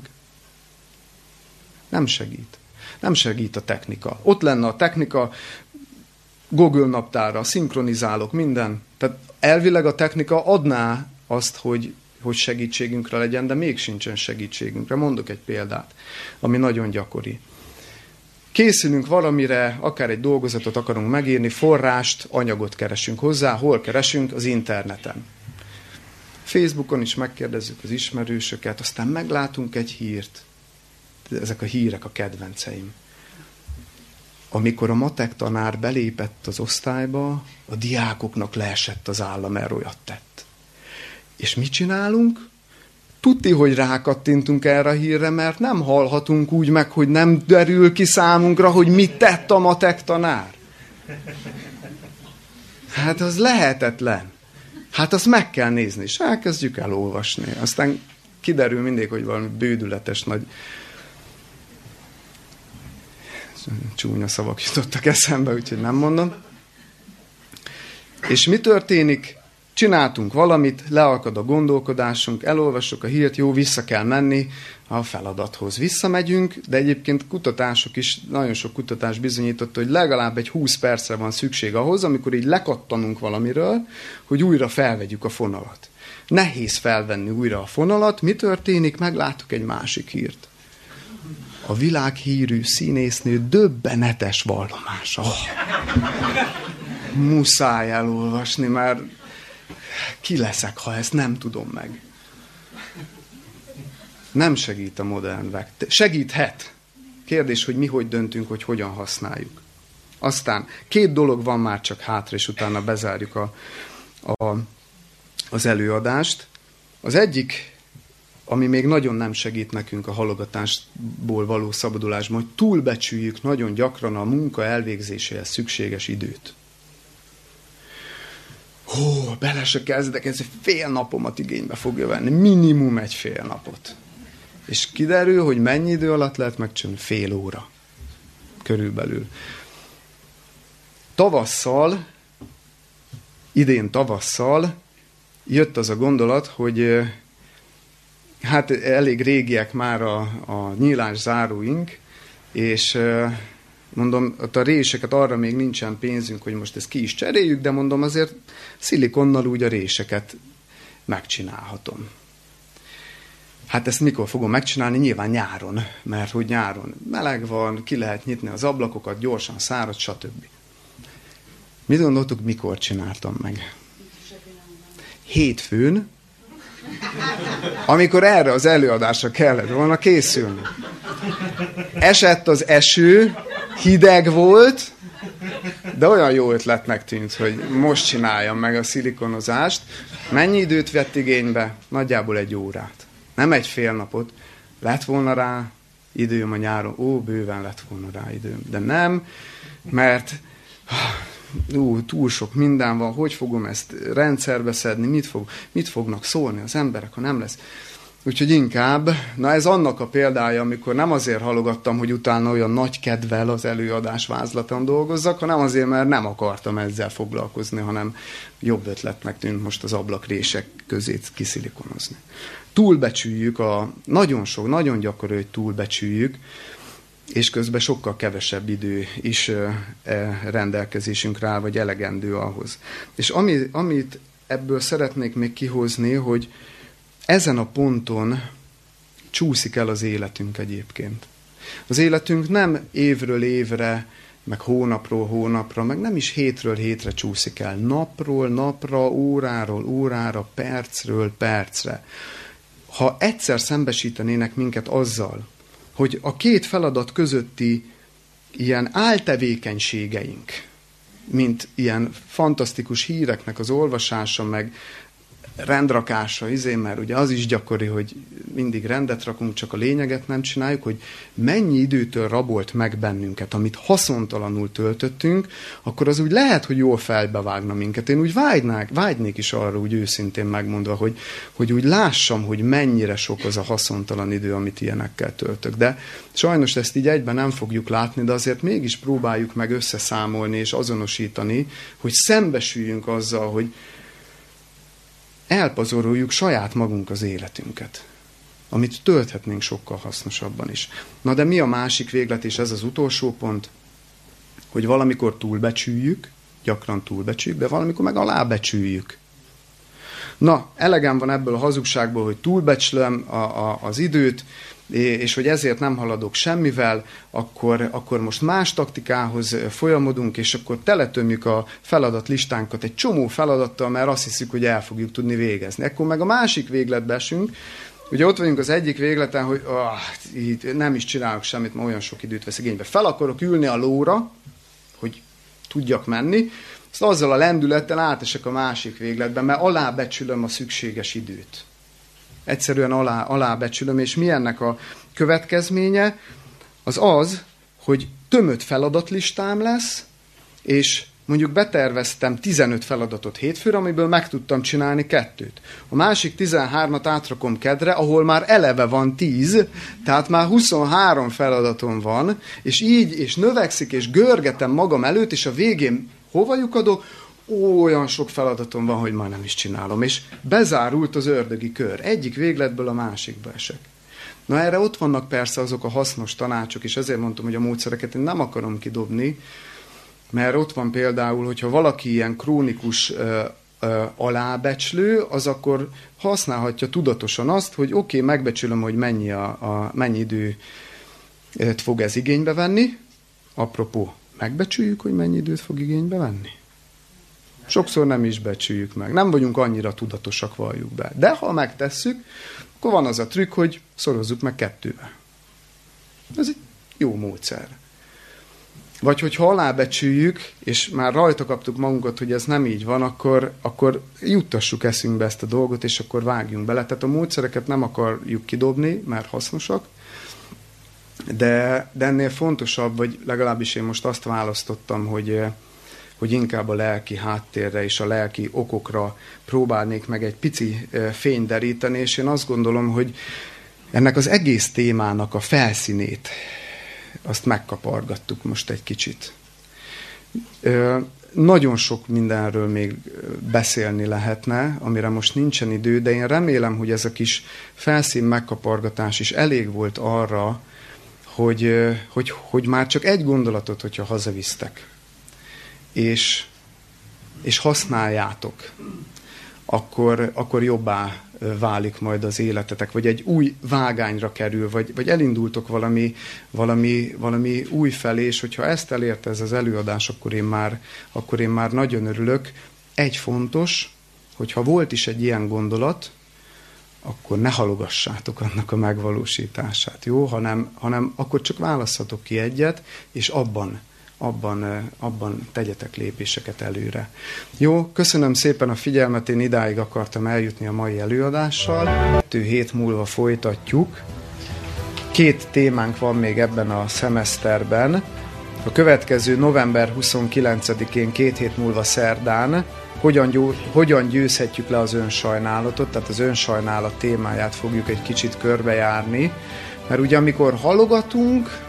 Nem segít. Nem segít a technika. Ott lenne a technika, Google naptára, szinkronizálok, minden. Tehát elvileg a technika adná azt, hogy segítségünkre legyen, de még sincsen segítségünkre. Mondok egy példát, ami nagyon gyakori. Készülünk valamire, akár egy dolgozatot akarunk megírni, forrást, anyagot keresünk hozzá. Hol keresünk? Az interneten. Facebookon is megkérdezzük az ismerősöket, aztán meglátunk egy hírt. Ezek a hírek a kedvenceim. Amikor a matek tanár belépett az osztályba, a diákoknak leesett az álla, mert olyat tett. És mit csinálunk? Tudni, hogy rákattintunk erre a hírre, mert nem hallhatunk úgy meg, hogy nem derül ki számunkra, hogy mit tett a matek tanár. Hát az lehetetlen. Hát azt meg kell nézni, és elkezdjük elolvasni. Aztán kiderül mindig, hogy valami bődületes nagy... Csúnya szavak jutottak eszembe, úgyhogy nem mondom. És mi történik? Csináltunk valamit, lealkad a gondolkodásunk, elolvassuk a hírt, jó, vissza kell menni a feladathoz. Visszamegyünk, de egyébként kutatások is, nagyon sok kutatás bizonyította, hogy legalább egy 20 percre van szükség ahhoz, amikor így lekattanunk valamiről, hogy újra felvegyük a fonalat. Nehéz felvenni újra a fonalat, mi történik? Megláttuk egy másik hírt. A világhírű színésznő döbbenetes vallomása. Oh. Muszáj elolvasni, mert ki leszek, ha ezt nem tudom meg. Nem segít a modern vektor. Segíthet. Kérdés, hogy mi hogy döntünk, hogy hogyan használjuk. Aztán 2 dolog van már csak hátra, és utána bezárjuk az előadást. Az egyik, ami még nagyon nem segít nekünk a halogatásból való szabadulásban, hogy túlbecsüljük nagyon gyakran a munka elvégzéséhez szükséges időt. Hó, bele se kezdek, ez fél napomat igénybe fogja venni. Minimum egy fél napot. És kiderül, hogy mennyi idő alatt lehet megcsinálni? Fél óra. Körülbelül. Idén tavasszal jött az a gondolat, hogy hát elég régiek már a nyílás záróink, és mondom, ott a réseket arra még nincsen pénzünk, hogy most ezt ki is cseréljük, de mondom, azért szilikonnal úgy a réseket megcsinálhatom. Hát ezt mikor fogom megcsinálni? Nyilván nyáron, mert hogy nyáron meleg van, ki lehet nyitni az ablakokat, gyorsan szárad, stb. Mit gondoltuk, mikor csináltam meg? Hétfőn, amikor erre az előadásra kellett volna készülni. Esett az eső, hideg volt, de olyan jó ötletnek tűnt, hogy most csináljam meg a szilikonozást. Mennyi időt vett igénybe? Nagyjából 1 órát. Nem 1 fél napot. Lett volna rá időm a nyáron. Ó, bőven lett volna rá időm. De nem, mert túl sok minden van, hogy fogom ezt rendszerbe szedni, mit fognak szólni az emberek, ha nem lesz. Úgyhogy inkább, na ez annak a példája, amikor nem azért halogattam, hogy utána olyan nagy kedvel az előadás vázlaton dolgozzak, hanem azért, mert nem akartam ezzel foglalkozni, hanem jobb ötletnek tűnt most az ablak-rések közét kiszilikonozni. Túlbecsüljük, nagyon gyakori, hogy túlbecsüljük, és közben sokkal kevesebb idő is rendelkezésünkre áll, vagy elegendő ahhoz. És amit ebből szeretnék még kihozni, hogy ezen a ponton csúszik el az életünk egyébként. Az életünk nem évről évre, meg hónapról hónapra, meg nem is hétről hétre csúszik el. Napról napra, óráról órára, percről percre. Ha egyszer szembesítenének minket azzal, hogy a 2 feladat közötti ilyen áltevékenységeink, mint ilyen fantasztikus híreknek az olvasása, meg rendrakása, mert ugye az is gyakori, hogy mindig rendet rakunk, csak a lényeget nem csináljuk, hogy mennyi időtől rabolt meg bennünket, amit haszontalanul töltöttünk, akkor az úgy lehet, hogy jól felbevágna minket. Én úgy vágynék is arra, úgy őszintén megmondva, hogy úgy lássam, hogy mennyire sok az a haszontalan idő, amit ilyenekkel töltök. De sajnos ezt így egyben nem fogjuk látni, de azért mégis próbáljuk meg összeszámolni és azonosítani, hogy szembesüljünk azzal, hogy elpazaroljuk saját magunk az életünket, amit tölthetnénk sokkal hasznosabban is. Na de mi a másik véglet, és ez az utolsó pont, hogy valamikor túlbecsüljük, gyakran túlbecsüljük, de valamikor meg alábecsüljük. Na, elegem van ebből a hazugságból, hogy túlbecslöm az időt, és hogy ezért nem haladok semmivel, akkor most más taktikához folyamodunk, és akkor teletömjük a feladatlistánkat egy csomó feladattal, mert azt hiszük, hogy el fogjuk tudni végezni. Ekkor meg a másik végletbe esünk, ugye ott vagyunk az egyik végleten, hogy nem is csinálok semmit, ma olyan sok időt vesz igénybe. Fel akarok ülni a lóra, hogy tudjak menni, azt azzal a lendülettel átesek a másik végletbe, mert alábecsülöm a szükséges időt. Egyszerűen alábecsülöm, és mi ennek a következménye? Az, hogy tömött feladatlistám lesz, és mondjuk beterveztem 15 feladatot hétfőre, amiből meg tudtam csinálni 2-t. A másik 13-at átrakom kedre, ahol már eleve van 10, tehát már 23 feladatom van, és így, és növekszik, és görgetem magam előtt, és a végén hova lyukadok? Olyan sok feladatom van, hogy már nem is csinálom, és bezárult az ördögi kör. Egyik végletből a másikba esek. Na erre ott vannak persze azok a hasznos tanácsok, és ezért mondtam, hogy a módszereket én nem akarom kidobni, mert ott van például, hogyha valaki ilyen krónikus alábecslő, az akkor használhatja tudatosan azt, hogy oké, megbecsülöm, hogy mennyi időt fog ez igénybe venni. Apropó, megbecsüljük, hogy mennyi időt fog igénybe venni? Sokszor nem is becsüljük meg. Nem vagyunk annyira tudatosak, valljuk be. De ha megtesszük, akkor van az a trükk, hogy szorozzuk meg 2-vel. Ez egy jó módszer. Vagy hogyha alábecsüljük, és már rajta kaptuk magunkat, hogy ez nem így van, akkor juttassuk eszünkbe ezt a dolgot, és akkor vágjunk bele. Tehát a módszereket nem akarjuk kidobni, mert hasznosak, de ennél fontosabb, vagy legalábbis én most azt választottam, hogy inkább a lelki háttérre és a lelki okokra próbálnék meg egy pici fényt deríteni, és én azt gondolom, hogy ennek az egész témának a felszínét, azt megkapargattuk most egy kicsit. Nagyon sok mindenről még beszélni lehetne, amire most nincsen idő, de én remélem, hogy ez a kis felszín megkapargatás is elég volt arra, hogy már csak egy gondolatot, hogyha hazavisztek, és használjátok, akkor jobbá válik majd az életetek, vagy egy új vágányra kerül, vagy elindultok valami új felé, és hogyha ezt elérte ez az előadás, akkor én már nagyon örülök. Egy fontos, hogyha volt is egy ilyen gondolat, akkor ne halogassátok annak a megvalósítását, jó? Hanem akkor csak választhatok ki egyet, és abban tegyetek lépéseket előre. Jó, köszönöm szépen a figyelmet, én idáig akartam eljutni a mai előadással. 2 hét múlva folytatjuk. 2 témánk van még ebben a szemeszterben. A következő november 29-én, 2 hét múlva szerdán, hogyan győzhetjük le az önsajnálatot, tehát az önsajnálat témáját fogjuk egy kicsit körbejárni, mert ugye amikor halogatunk,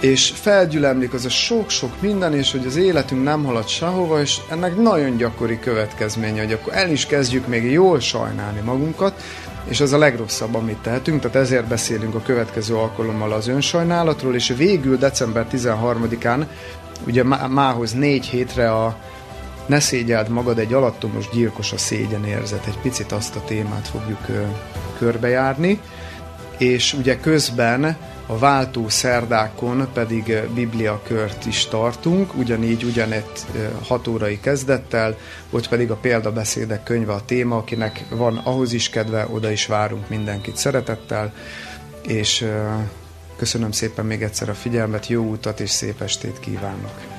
és felgyülemlik az a sok-sok minden, és hogy az életünk nem halad sehova, és ennek nagyon gyakori következménye, hogy akkor el is kezdjük még jól sajnálni magunkat, és az a legrosszabb, amit tehetünk, tehát ezért beszélünk a következő alkalommal az önsajnálatról, és végül december 13-án, ugye mához 4 hétre a Ne szégyeld magad, egy alattomos gyilkos a szégyenérzet, egy picit azt a témát fogjuk körbejárni, és ugye közben a váltó szerdákon pedig bibliakört is tartunk, ugyanett 6 órai kezdettel, ott pedig a példabeszédek könyve a téma, akinek van ahhoz is kedve, oda is várunk mindenkit szeretettel, és köszönöm szépen még egyszer a figyelmet, jó utat és szép estét kívánok!